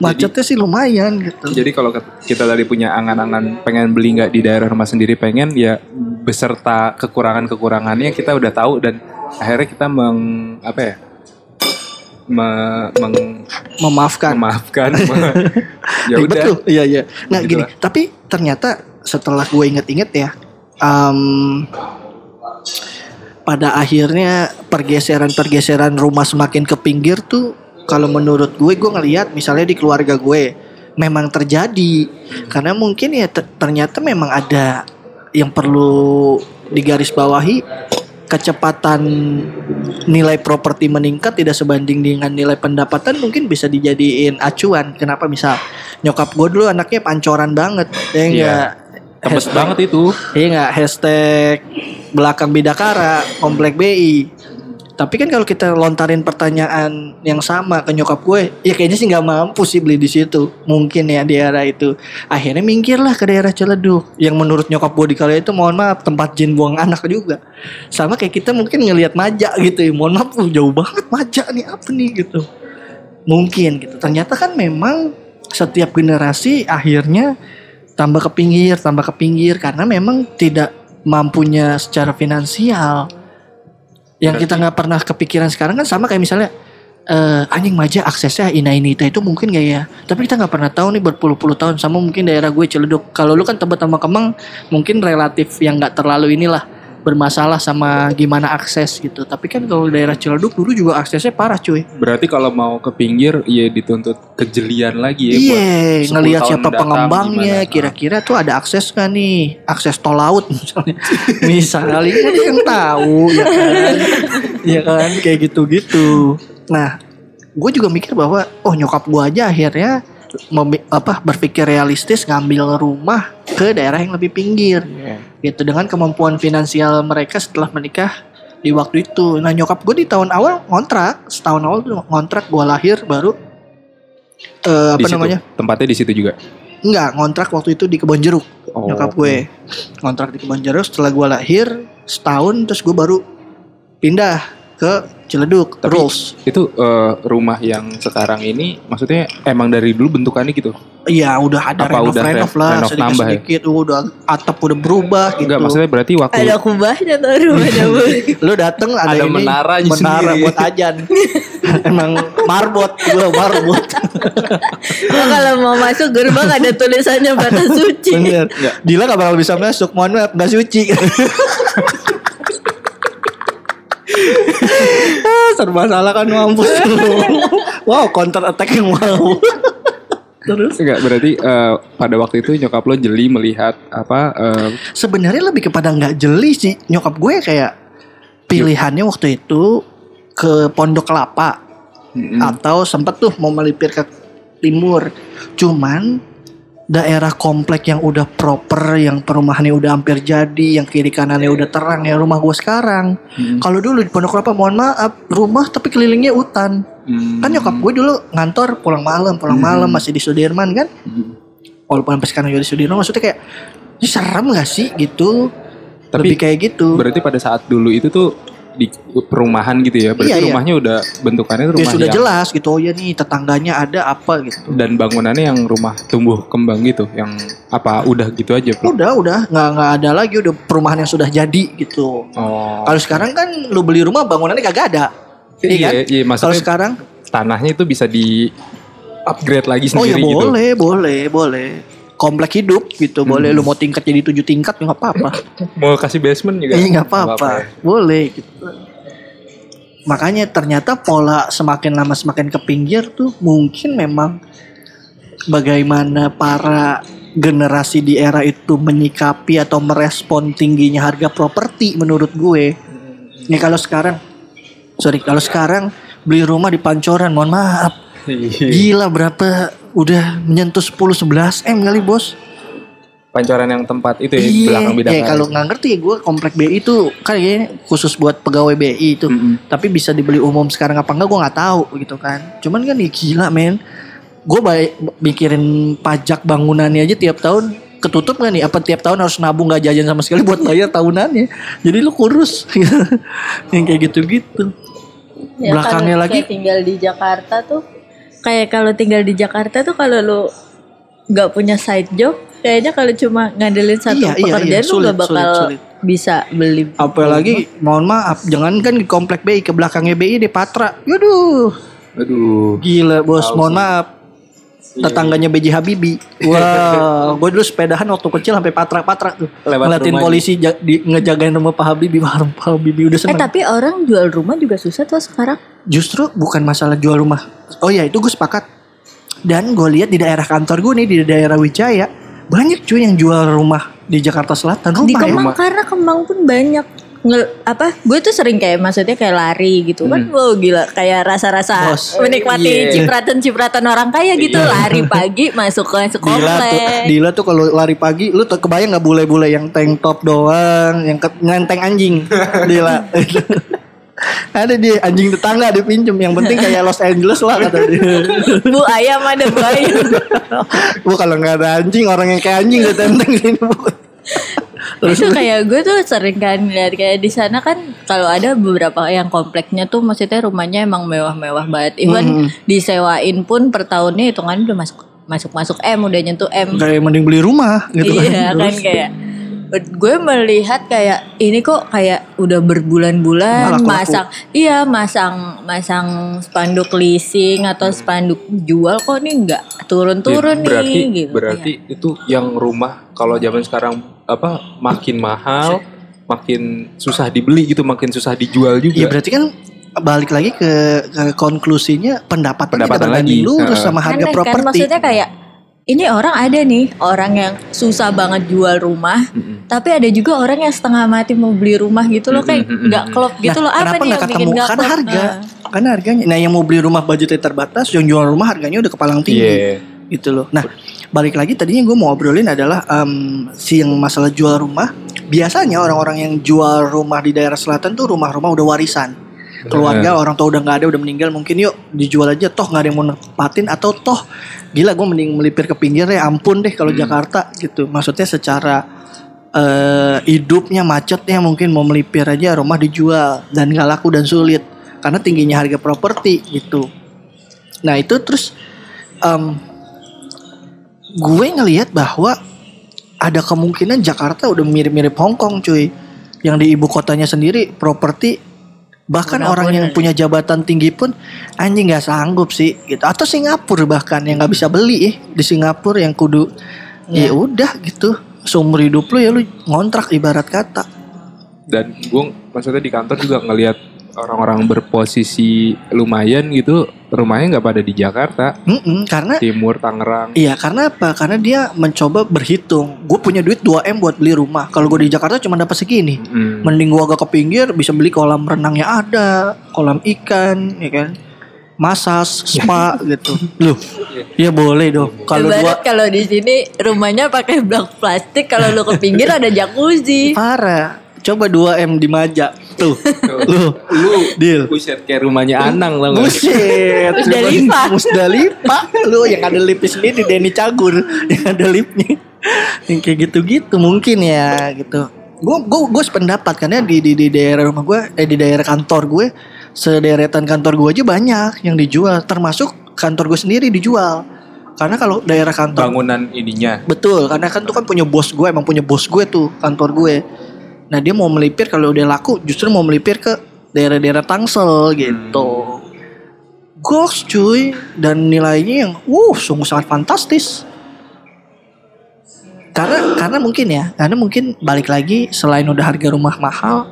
Macetnya jadi, sih lumayan gitu. Jadi kalau kita tadi punya angan-angan pengen beli nggak di daerah rumah sendiri pengen ya beserta kekurangan-kekurangannya kita udah tahu dan akhirnya kita meng apa ya me, meng, memaafkan memaafkan ya udah iya iya nah gitu gini lah. Tapi ternyata setelah gue inget-inget ya um, pada akhirnya pergeseran-pergeseran rumah semakin ke pinggir tuh kalau menurut gue, gue ngelihat misalnya di keluarga gue memang terjadi karena mungkin ya ter- ternyata memang ada yang perlu digarisbawahi kecepatan nilai properti meningkat tidak sebanding dengan nilai pendapatan, mungkin bisa dijadiin acuan. Kenapa misal nyokap gue dulu anaknya pancoran banget, ya enggak? Yeah. Tebes banget itu. Iya enggak? Hashtag belakang Bidakara, komplek B I. Tapi kan kalau kita lontarin pertanyaan yang sama ke nyokap gue, ya kayaknya sih nggak mampu sih beli di situ. Mungkin ya di daerah itu. Akhirnya minggirlah ke daerah Ciledug. Yang menurut nyokap gue di kala itu, mohon maaf, tempat jin buang anak juga. Sama kayak kita mungkin ngelihat Maja gitu ya. Mohon maaf, jauh banget Maja nih, apa nih gitu. Mungkin gitu. Ternyata kan memang setiap generasi akhirnya tambah ke pinggir, tambah ke pinggir. Karena memang tidak mampunya secara finansial. Yang kita nggak pernah kepikiran sekarang kan sama kayak misalnya uh, anjing Maja aksesnya ina ini itu mungkin nggak ya, tapi kita nggak pernah tahu nih berpuluh-puluh tahun. Sama mungkin daerah gue Ciledug, kalau lu kan Tebet sama Kemang mungkin relatif yang nggak terlalu inilah bermasalah sama gimana akses gitu. Tapi kan kalau daerah Ciledug dulu juga aksesnya parah cuy. Berarti kalau mau ke pinggir ya dituntut kejelian lagi ya. Iya, ngelihat siapa pengembangnya, gimana. Kira-kira tuh ada akses nggak nih, akses tol laut misalnya. Misalnya kan yang tahu ya kan, ya kan kayak gitu-gitu. Nah, gue juga mikir bahwa oh nyokap gue aja akhirnya Mem, apa berpikir realistis ngambil rumah ke daerah yang lebih pinggir, yeah. Gitu dengan kemampuan finansial mereka setelah menikah di waktu itu. Nah nyokap gue di tahun awal ngontrak, setahun awal tuh ngontrak, gue lahir baru uh, apa situ? namanya tempatnya di situ juga. Enggak, ngontrak waktu itu di Kebun Jeruk. Oh, nyokap gue ngontrak di Kebun Jeruk setelah gue lahir setahun, terus gue baru pindah ke Ciledug. Tapi rules. Itu uh, rumah yang sekarang ini maksudnya emang dari dulu bentukannya gitu? Iya udah ada renov, udah renov lah renov sedikit-sedikit ya? Udah atap udah berubah gitu. Enggak maksudnya berarti waktu ada kubahnya tuh rumahnya. Lu dateng ada, ada ini menara sendiri. Buat ajan. Emang marbot. Gua marbot. Nah, kalau mau masuk gerbang ada tulisannya batas suci. Bener. Dila gak bakal bisa masuk, mohon maaf gak suci. Serba salah kan mampus lu. Wow, counter attack yang wow. Terus enggak berarti uh, pada waktu itu nyokap lo jeli melihat apa uh, sebenarnya lebih kepada enggak jeli sih. Nyokap gue kayak pilihannya waktu itu ke Pondok Kelapa, mm-hmm. atau sempet tuh mau melipir ke timur. Cuman daerah komplek yang udah proper, yang perumahannya udah hampir jadi, yang kiri kanannya udah terang, ya rumah gue sekarang. Hmm. Kalau dulu di Pondok Kelapa, mohon maaf, rumah tapi kelilingnya hutan. Hmm. Kan nyokap gue dulu ngantor pulang malam, pulang hmm. malam masih di Sudirman kan. Hmm. Walaupun sampai sekarang juga di Sudirman, maksudnya kayak ini serem gak sih gitu? Tapi lebih kayak gitu. Berarti pada saat dulu itu tuh di perumahan gitu ya. Berarti iya, iya. rumahnya udah bentukannya rumah ya, sudah yang jelas gitu. Oh ya nih tetangganya ada apa gitu. Dan bangunannya yang rumah tumbuh kembang gitu, yang apa udah gitu aja. Bro. Udah, udah enggak enggak ada lagi, udah perumahan yang sudah jadi gitu. Oh. Kalau sekarang kan lu beli rumah bangunannya kagak ada. Iya, kan? Iya, kalau sekarang tanahnya itu bisa di upgrade lagi sendiri gitu. Oh ya boleh, gitu. boleh, boleh. Komplek hidup gitu, hmm. boleh lu mau tingkat jadi tujuh tingkat ya nggak apa-apa. Mau kasih basement juga nggak eh, apa-apa, ya. Boleh gitu. Makanya ternyata pola semakin lama semakin ke pinggir tuh mungkin memang bagaimana para generasi di era itu menyikapi atau merespon tingginya harga properti menurut gue. Nih kalau sekarang, sorry kalau sekarang beli rumah di Pancoran, mohon maaf, gila berapa? Udah menyentuh sepuluh sebelas em kali bos. Pancoran yang tempat itu ya, yeah, belakang Bidakara. Iya, yeah, kalau nggak ngerti gue komplek B I itu kan kayaknya khusus buat pegawai B I itu. Mm-hmm. Tapi bisa dibeli umum sekarang apa enggak gue nggak tahu gitu kan. Cuman kan ya gila men. Gue mikirin pajak bangunannya aja tiap tahun ketutup nggak nih? Apa tiap tahun harus nabung nggak jajan sama sekali buat bayar tahunannya? Jadi lu kurus. Yang kayak gitu-gitu. Ya, belakangnya lagi tinggal di Jakarta tuh. Kayak kalau tinggal di Jakarta tuh kalau lu gak punya side job, kayaknya kalau cuma ngandelin satu iya, pekerjaan iya, iya. Sulit, lu gak bakal sulit, sulit. bisa beli. Apalagi rumah. Mohon maaf, jangan kan di komplek B I, ke belakangnya B I di Patra. Yaduh. Aduh. Gila bos, Aduh. mohon maaf. Tetangganya B J Habibie. Wah, wow. Gue dulu sepedahan waktu kecil sampai Patra-Patra tuh. Ngeliatin polisi ja, di, ngejagain rumah Pak Habibie. Pak Habibie udah seneng. Eh tapi orang jual rumah juga susah tuh sekarang. Justru bukan masalah jual rumah. Oh ya itu gue sepakat. Dan gue lihat di daerah kantor gue nih, di daerah Wijaya, banyak cuy yang jual rumah di Jakarta Selatan. Rumah di Kemang ya, karena Kemang pun banyak. nge, apa gue tuh sering kayak maksudnya kayak lari gitu kan, hmm. wow gila kayak rasa-rasa Los, menikmati yeah. cipratan-cipratan orang kaya gitu yeah. lari pagi masuk ke sekolah. Dila tuh, Dila tuh kalau lari pagi lu kebayang nggak bule-bule yang tank top doang yang ke, ngenteng anjing Dila. Ada dia anjing tetangga dia pinjem, yang penting kayak Los Angeles lah kata dia. Bu ayam ada bu ayam. Bu kalau nggak ada anjing orang yang kayak anjing ditenteng sini bu. Terus itu kayak gue tuh sering kan lihat kayak di sana kan kalau ada beberapa yang kompleknya tuh maksudnya rumahnya emang mewah-mewah banget. Even hmm. disewain pun per tahunnya hitungannya udah masuk masuk masuk M, udah nyentuh M. Kayak mending beli rumah gitu kan. Iya kan kayak. Gue melihat kayak ini kok kayak udah berbulan-bulan masang iya masang masang spanduk leasing atau spanduk jual kok nih nggak turun-turun ya, berarti, nih gitu. Berarti ya. Itu yang rumah kalau zaman sekarang apa makin mahal makin susah dibeli gitu, makin susah dijual juga. Iya berarti kan balik lagi ke, ke konklusinya pendapatan, pendapatan lagi lurus sama harga properti. Kan maksudnya kayak ini orang ada nih, orang yang susah banget jual rumah, mm-hmm. tapi ada juga orang yang setengah mati mau beli rumah gitu loh, kayak nggak mm-hmm. klop gitu nah, loh. Apa nih yang bikin nggak klop? Karena harga, nah. karena harganya. Nah yang mau beli rumah budgetnya terbatas, yang jual rumah harganya udah kepalang tinggi, yeah. gitu loh. Nah balik lagi tadinya gue mau obrolin adalah um, si yang masalah jual rumah. Biasanya orang-orang yang jual rumah di daerah selatan tuh rumah-rumah udah warisan. Keluarga hmm. orang tua udah nggak ada, udah meninggal, mungkin yuk dijual aja, toh nggak ada yang mau nempatin, atau toh gila gue mending melipir ke pinggir deh, ampun deh kalau hmm. Jakarta gitu. Maksudnya secara uh, hidupnya macetnya mungkin mau melipir aja, rumah dijual dan nggak laku dan sulit karena tingginya harga properti gitu. Nah itu terus um, gue ngelihat bahwa ada kemungkinan Jakarta udah mirip-mirip Hongkong cuy, yang di ibu kotanya sendiri properti. Bahkan Singapura orang yang punya jabatan tinggi pun anjing gak sanggup sih gitu. Atau Singapura bahkan yang gak bisa beli eh. Di Singapura yang kudu ya udah gitu seumur hidup lu ya lu ngontrak ibarat kata. Dan gue maksudnya di kantor juga ngelihat orang-orang berposisi lumayan gitu rumahnya gak pada di Jakarta. Mm-mm, karena Timur, Tangerang. Iya karena apa? Karena dia mencoba berhitung, gue punya duit dua M buat beli rumah, kalau gue di Jakarta cuma dapat segini, mm. mending gue agak ke pinggir, bisa beli kolam renangnya ada, kolam ikan ya kan, massage, spa gitu. Loh ya boleh dong. Kalau dua kalau di sini rumahnya pakai blok plastik, kalau lu ke pinggir ada jacuzzi. Parah. Coba dua M di Maja tuh, lu, lu deal. Buset kayak rumahnya Anang lah. Buset, Musdalifah, Musdalifah, lu yang ada lipis ini di Denny Cagur, yang ada lipnya, yang kayak gitu-gitu mungkin ya gitu. Gue gue gue sependapat karena di di di daerah rumah gue, eh di daerah kantor gue, sederetan kantor gue aja banyak yang dijual, termasuk kantor gue sendiri dijual. Karena kalau daerah kantor bangunan ininya, betul. Karena kan tuh kan punya bos gue, emang punya bos gue tuh kantor gue. Nah dia mau melipir kalau udah laku justru mau melipir ke daerah-daerah Tangsel gitu. Hmm. Goks cuy, dan nilainya yang wow sungguh sangat fantastis. Karena karena mungkin ya, karena mungkin balik lagi selain udah harga rumah mahal,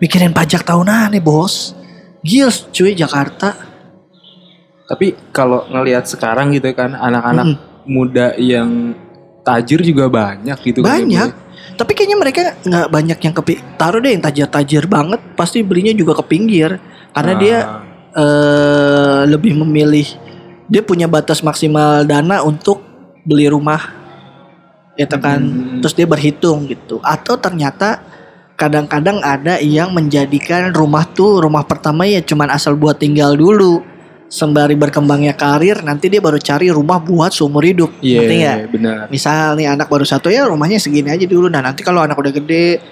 mikirin pajak tahunan nih bos. Gils cuy Jakarta. Tapi kalau ngelihat sekarang gitu kan anak-anak hmm. muda yang tajir juga banyak gitu. Banyak. Kan, tapi kayaknya mereka nggak banyak yang kepi taruh deh yang tajir-tajir banget pasti belinya juga ke pinggir karena ah. dia ee, lebih memilih dia punya batas maksimal dana untuk beli rumah ya kan hmm. terus dia berhitung gitu. Atau ternyata kadang-kadang ada yang menjadikan rumah tuh rumah pertama ya cuman asal buat tinggal dulu sembari berkembangnya karir, nanti dia baru cari rumah buat seumur hidup. Iya, yeah, benar. Misal nih anak baru satu ya rumahnya segini aja dulu. Nah nanti kalau anak udah gede,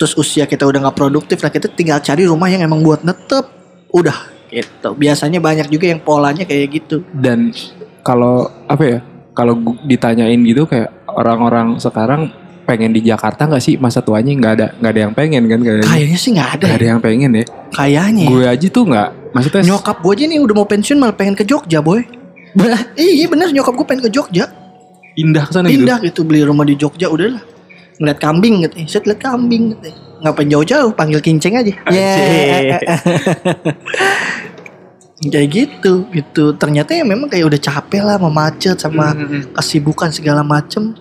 terus usia kita udah nggak produktif, nah kita tinggal cari rumah yang emang buat netep. Udah, gitu. Biasanya banyak juga yang polanya kayak gitu. Dan kalau apa ya? Kalau ditanyain gitu kayak orang-orang sekarang pengen di Jakarta nggak sih masa tuanya nggak ada nggak ada yang pengen kan? Kayaknya sih nggak ada. Nggak ada yang pengen ya. Kayaknya. Gue aja tuh nggak. Maksudnya nyokap gue aja nih udah mau pensiun malah pengen ke Jogja boy. Iya bener nyokap gue pengen ke Jogja. Indah kesana gitu. Indah gitu beli rumah di Jogja udahlah. Ngeliat kambing gitu. Set liat kambing gitu. Ngapain jauh-jauh panggil kinceng aja. Yeah. Kayak gitu gitu. Ternyata ya memang kayak udah capek lah sama macet sama mm-hmm. kesibukan segala macem.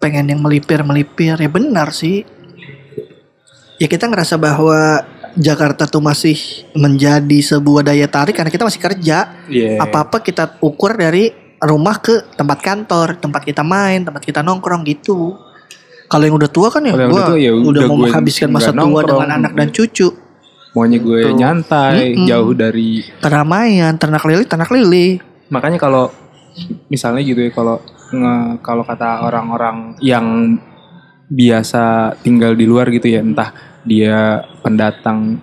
Pengen yang melipir melipir ya benar sih. ya kita ngerasa bahwa Jakarta tuh masih menjadi sebuah daya tarik karena kita masih kerja. Yeah. Apa-apa kita ukur dari rumah ke tempat kantor, tempat kita main, tempat kita nongkrong gitu. Kalau yang udah tua kan ya, gue ya udah mau gue menghabiskan masa tua nongkrong dengan anak dan cucu. Maunya gue tuh nyantai, mm-mm, jauh dari keramaian, ternak lele, ternak lele. Makanya kalau misalnya gitu ya, kalau kalau kata orang-orang yang biasa tinggal di luar gitu ya, entah dia pendatang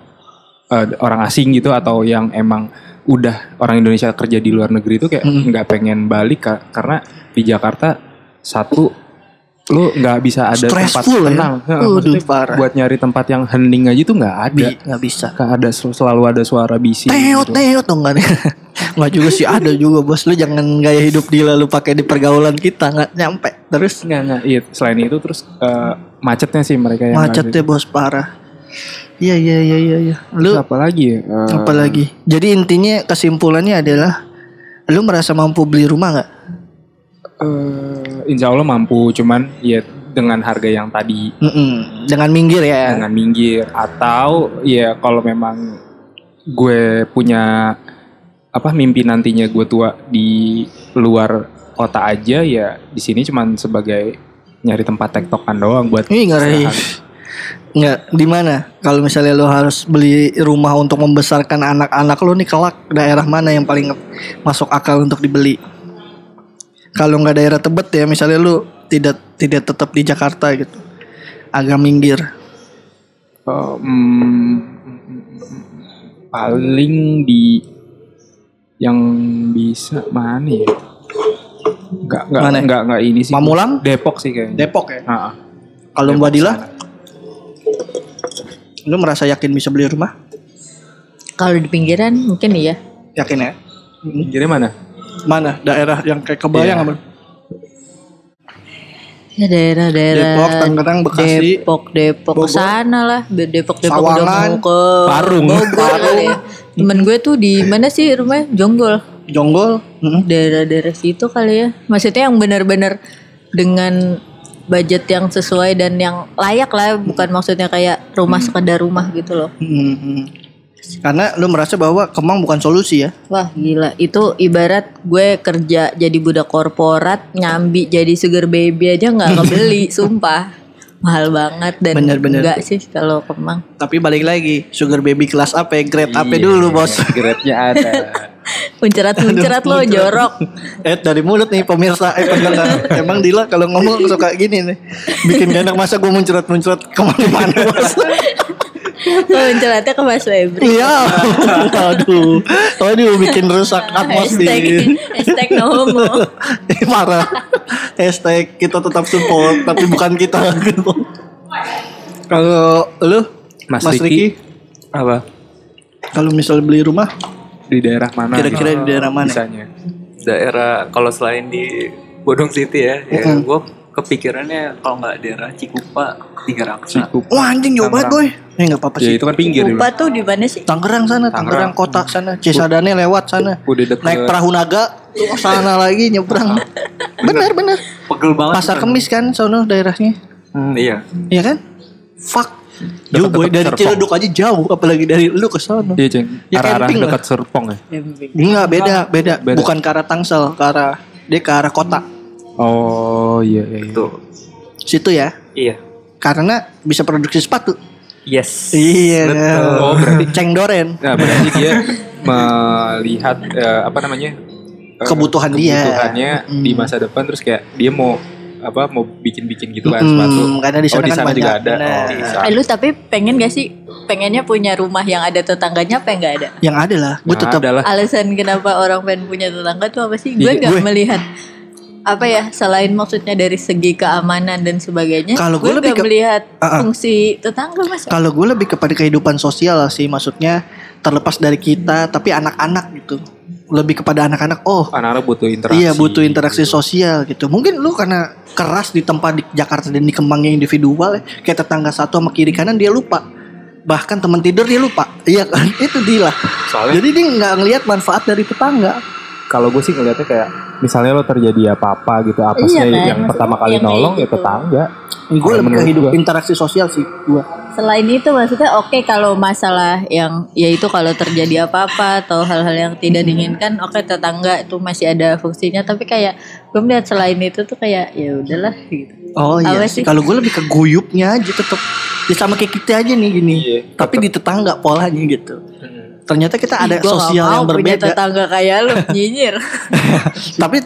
uh, orang asing gitu atau yang emang udah orang Indonesia kerja di luar negeri itu kayak nggak mm. pengen balik ka, karena di Jakarta satu lu nggak bisa ada stressful tempat ya? Tenang ya, uh, maksudnya duh, buat nyari tempat yang hening aja tuh nggak ada, nggak bisa, ada selalu ada suara bising teot gitu. Teot dong nggak nggak juga sih ada juga bos, lu jangan gaya hidup Dila lu pakai di pergaulan kita nggak nyampe terus nggak nggak iya selain itu terus uh, macetnya sih mereka yang macetnya lanjut. Bos parah. Iya iya iya iya ya. Lu apa lagi? Uh, apa lagi? Jadi intinya kesimpulannya adalah lu merasa mampu beli rumah enggak? Uh, insya Allah mampu, cuman ya dengan harga yang tadi. Mm-mm. Dengan minggir ya. Dengan minggir atau ya kalau memang gue punya apa mimpi nantinya gue tua di luar kota aja ya di sini cuman sebagai nyari tempat tektokan doang buat ih ngeri nggak di mana kalau misalnya lo harus beli rumah untuk membesarkan anak-anak lo nih kelak, daerah mana yang paling masuk akal untuk dibeli? Kalau nggak daerah Tebet ya misalnya lo tidak tidak tetap di Jakarta gitu, agak minggir. Uh, mm, paling di yang bisa mana ya? Enggak, enggak, enggak, enggak ini sih. Mamulang? Depok sih kayaknya. Depok ya? Heeh. Kalau Mbak Dila? Lu merasa yakin bisa beli rumah? Kalau di pinggiran mungkin iya. Yakin ya? Pinggirnya mana? Mana? Daerah yang kayak kebayang apa? Ya daerah-daerah Depok, Tangerang, Bekasi. Depok, Depok ke sana lah. Depok, Depok udah mau ke Parung. Bogor kali ya. Temen gue tuh di mana sih rumahnya? Jonggol. Jonggol, mm-hmm. daerah-daerah situ kali ya. Maksudnya yang benar-benar dengan budget yang sesuai dan yang layak lah, bukan maksudnya kayak rumah mm-hmm. sekedar rumah gitu loh. Mm-hmm. Karena lu merasa bahwa Kemang bukan solusi ya? Wah gila, itu ibarat gue kerja jadi budak korporat, nyambi jadi sugar baby aja nggak kebeli, sumpah mahal banget dan bener-bener enggak sih kalau Kemang. Tapi balik lagi, sugar baby kelas apa? Grade apa dulu bos? Grade-nya ada. Muncerat-muncerat lo jorok. Eh dari mulut nih pemirsa. Eh pendengar. Emang Dila kalau ngomong suka gini nih. Bikin gak enak, masa gue muncerat-muncerat kemana-mana bos. Munceratnya ke Mas Febri. Iya. Aduh. Aduh bikin rusak atmosfer. Hashtag, hashtag no homo. Eh parah. Hashtag kita tetap support. Tapi bukan kita. Kalau lu Mas, Mas Riki, Riki apa? Kalau misal beli rumah di daerah mana? Kira-kira di daerah mana? Misalnya daerah kalau selain di Bodong City ya, mm-hmm. ya gue kepikirannya kalau nggak daerah Cikupa, Tiga Raksa. Cikupa. Wah anjing jauh banget boy. Eh nggak apa-apa sih. Ya, itu kan pinggir. Cikupa tuh di mana sih? Tangerang sana, Tangerang, Tangerang kota sana, Cisadane lewat sana. Naik perahu naga, sana lagi nyebrang. Bener bener. Pegel banget. Pasar Kemis kan, sono daerahnya. Hmm, iya. Iya kan? Fuck. Jauh boy, dari Ciledug aja jauh, apalagi dari lu ke sana. Iya ceng, ya, arah-arah dekat Serpong ya? Enggak, beda, beda, beda. Bukan ke arah Tangsel, ke arah, dia ke arah kota. Oh iya iya itu. Situ ya? Iya. Karena bisa produksi sepatu. Yes. Iya. Betul. Oh berarti Ceng Doren. Nah berarti dia melihat uh, apa namanya uh, kebutuhan dia, kebutuhannya mm. di masa depan, terus kayak dia mau apa mau bikin-bikin gitu kan sepatu. Hmm, karena di sana oh, kan banyak. Juga ada. Nah. Oh, eh lu tapi pengen gak sih pengennya punya rumah yang ada tetangganya apa yang gak ada? Yang ada lah. Gue tetap alasan kenapa orang pengen punya tetangga tuh apa sih? Gue ya, gak gue. melihat apa ya selain maksudnya dari segi keamanan dan sebagainya. Kalau gue, gue lebih gak ke, melihat uh-uh. fungsi tetangga mas. Kalau gue lebih kepada kehidupan sosial lah sih, maksudnya terlepas dari kita tapi anak-anak gitu. Lebih kepada anak-anak, oh anak-anak butuh interaksi. Iya butuh interaksi gitu. Sosial gitu. Mungkin lu karena keras di tempat di Jakarta dan di Kemangnya individual ya, kayak tetangga satu sama kiri kanan dia lupa. Bahkan teman tidur dia lupa. Iya kan itu Dila. Soalnya, jadi dia gak ngelihat manfaat dari tetangga. Kalau gue sih ngelihatnya kayak misalnya lo terjadi apa-apa gitu, apa sih iya, yang pertama kali nolong gitu. Ya tetangga. Gue lebih ke hidup interaksi sosial sih gue. Selain itu maksudnya oke okay, kalau masalah yang yaitu kalau terjadi apa-apa atau hal-hal yang tidak diinginkan oke okay, tetangga itu masih ada fungsinya, tapi kayak gue melihat selain itu tuh kayak ya udahlah gitu. Oh iya sih, kalau gue lebih ke guyupnya aja tetap ya sama kayak kita aja nih gini. Iya, tapi di tetangga polanya gitu. Hmm. Ternyata kita ada Ih, sosial yang berbeda. Tetangga kayak lu nyinyir. Tapi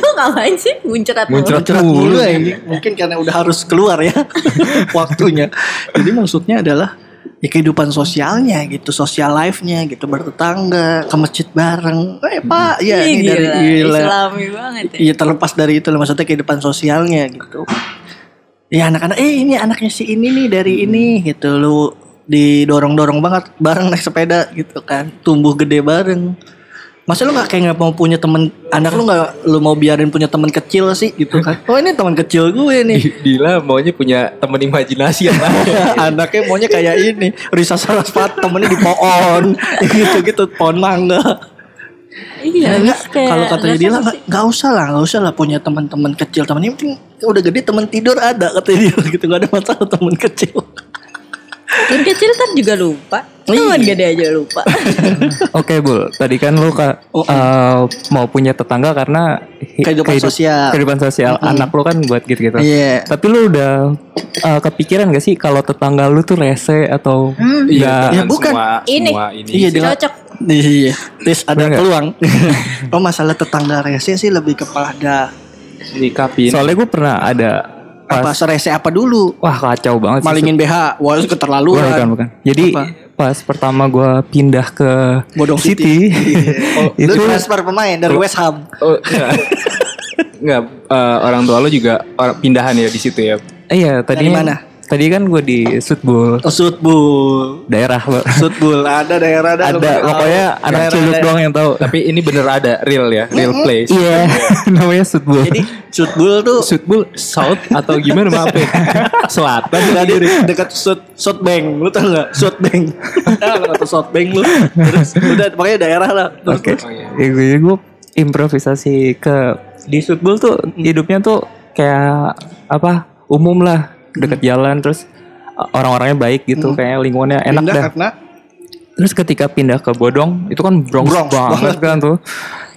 lu ngapain sih muncrat mulu ya ini? Mungkin karena udah harus keluar ya waktunya. Jadi maksudnya adalah ya kehidupan sosialnya gitu, social life-nya gitu, bertetangga, ke masjid bareng. Eh Pak, ya ini dari gila. Islami banget ya. Iya, terlepas dari itu maksudnya kehidupan sosialnya gitu. Ya anak-anak, eh ini anaknya si ini nih dari ini gitu. Lu didorong-dorong banget bareng naik sepeda gitu kan. Tumbuh gede bareng. Masa lu gak kayak gak mau punya temen, anak lu gak lu mau biarin punya temen kecil sih gitu kan. Oh ini temen kecil gue nih. Dila maunya punya temen imajinasi yang anaknya maunya kayak ini Risa Saraswat temennya di pohon gitu-gitu, pohon mangga. Iya nah, kalau katanya Dila gak, gak usah lah gak usah lah punya teman-teman kecil, temennya penting udah gede temen tidur ada katanya Dila gitu. Gak ada masalah temen kecil. Temen kecil kan juga lupa, temen gede aja lupa. Oke okay, Bul, tadi kan lu ka, uh, mau punya tetangga karena kehidupan kehidup, sosial, kehidupan sosial mm-hmm. anak lu kan buat gitu-gitu. Yeah. Tapi lu udah uh, kepikiran gak sih kalau tetangga lu tuh rese atau hmm. gak? Ya bukan, semua, ini. Semua ini iya, cocok. Iya, terus ada bener peluang. Oh masalah tetangga rese sih lebih kepada sikapin. Soalnya gue pernah ada. Pas, apa serese apa dulu? Wah kacau banget. Malingin sih, B H, wah itu keterlaluan. Wah, bukan, bukan. Jadi apa? Pas pertama gue pindah ke Bodong City, City. Oh, itu transfer pemain dari oh, West Ham. Oh, enggak, enggak uh, orang tua lo juga or, pindahan ya di situ ya? Iya tadi. Dari mana? Tadi kan gue di Sudbul. Oh Sudbul. Daerah lo. Sudbul ada daerah ada. Ada pokoknya oh, anak culuk doang yang tahu. Tapi ini bener ada real ya, real mm-hmm. place. Iya. Yeah. Namanya Sudbul. Jadi Sudbul tuh Sudbul South atau gimana maaf ya? Selatan tadi dekat Sud Sudbeng. Lu tahu enggak? Sudbeng. Tahu atau Sudbeng lu. Terus udah pokoknya daerah lah. Oke. Okay. Ya gue gue improvisasi ke di Sudbul tuh hidupnya tuh kayak apa? Umum lah. Dekat hmm. jalan terus orang-orangnya baik gitu hmm. kayak lingkungannya enak pindah, dah karena... terus ketika pindah ke Bodong itu kan Bronx, Bronx banget kan tuh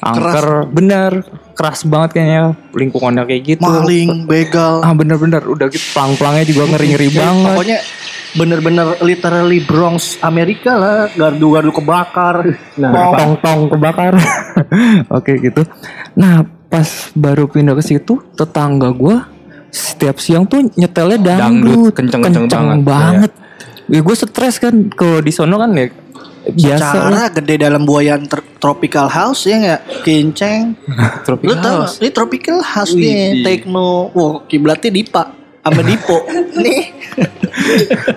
angker keras. Bener keras banget kayaknya lingkungannya kayak gitu maling begal ah bener-bener udah gitu pelang-pelangnya juga ngeri-ngeri hmm. banget pokoknya bener-bener literally Bronx Amerika lah gardu-gardu kebakar nah, tong-tong kebakar. Oke gitu. Nah pas baru pindah ke situ tetangga gue setiap siang tuh nyetelnya dangdut, dangdut kenceng, kenceng, kenceng banget. Ya, ya gue stres kan kalau di sono kan ya biasa lah. Gede dalam buayan ter- tropical house ya nggak kinceng. Lu tahu ini tropical house nih techno. Wah wow, kiblatnya Dipa sama Dipo nih.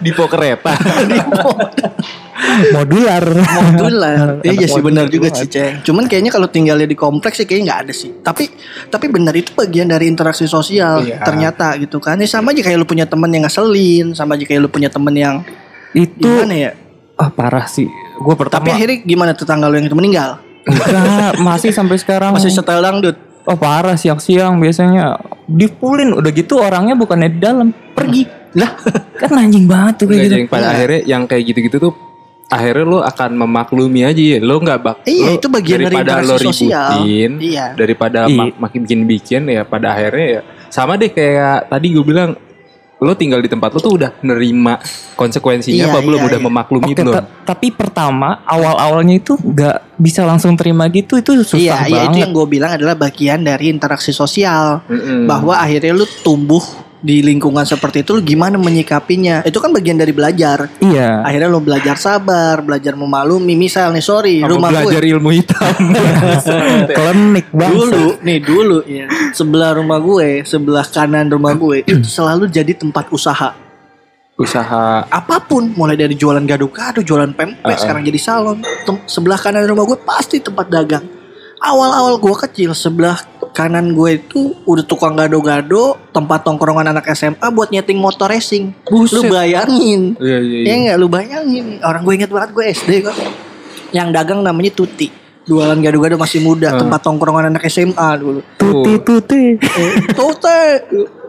Dipo kereta. Dipo. Modular. Modular. Iya sih benar juga sih Ceng. Cuman kayaknya kalau tinggalnya di kompleks sih kayaknya nggak ada sih. Tapi tapi benar itu bagian dari interaksi sosial iya. Ternyata gitu kan. Ini sama aja kayak lu punya teman yang ngeselin, sama aja kayak lu punya teman yang itu gimana ya? Ah parah sih. Gua pertama. Tapi akhirnya gimana tetangga lu yang itu meninggal? Enggak, masih sampai sekarang. Masih setel dangdut. Oh parah siang-siang biasanya dipulin udah gitu orangnya bukannya di dalam pergi lah kan anjing banget tuh kayak gitu. Pada nah. akhirnya yang kayak gitu-gitu tuh akhirnya lo akan memaklumi aja ya lo nggak bak iya, lo itu bagian daripada dari lo ributin iya. daripada iya. mak- makin bikin-bikin ya pada akhirnya ya sama deh kayak tadi gue bilang lo tinggal di tempat lo tuh udah nerima konsekuensinya iya, apa iya, belum iya. udah memaklumi okay, belum ta- tapi pertama awal-awalnya itu nggak bisa langsung terima gitu itu susah iya, banget iya itu yang gue bilang adalah bagian dari interaksi sosial mm-hmm. bahwa akhirnya lo tumbuh di lingkungan seperti itu lu gimana menyikapinya itu kan bagian dari belajar iya akhirnya lu belajar sabar belajar memaklumi misal nih sorry rumah belajar gue, ilmu hitam klinik banget dulu nih dulu ya sebelah rumah gue sebelah kanan rumah gue itu selalu jadi tempat usaha usaha apapun mulai dari jualan gado-gado jualan pempek uh-uh. sekarang jadi salon Tem- sebelah kanan rumah gue pasti tempat dagang awal-awal gue kecil sebelah kanan gue itu udah tukang gado-gado tempat tongkrongan anak S M A buat nyeting motor racing. Buset. Lu bayangin iya, iya, iya. Ya gak lu bayangin orang gue inget banget gue S D kok yang dagang namanya Tuti Jualan gado-gado masih muda, uh. tempat tongkrongan anak S M A dulu. Tuti tuti. Eh, tuti.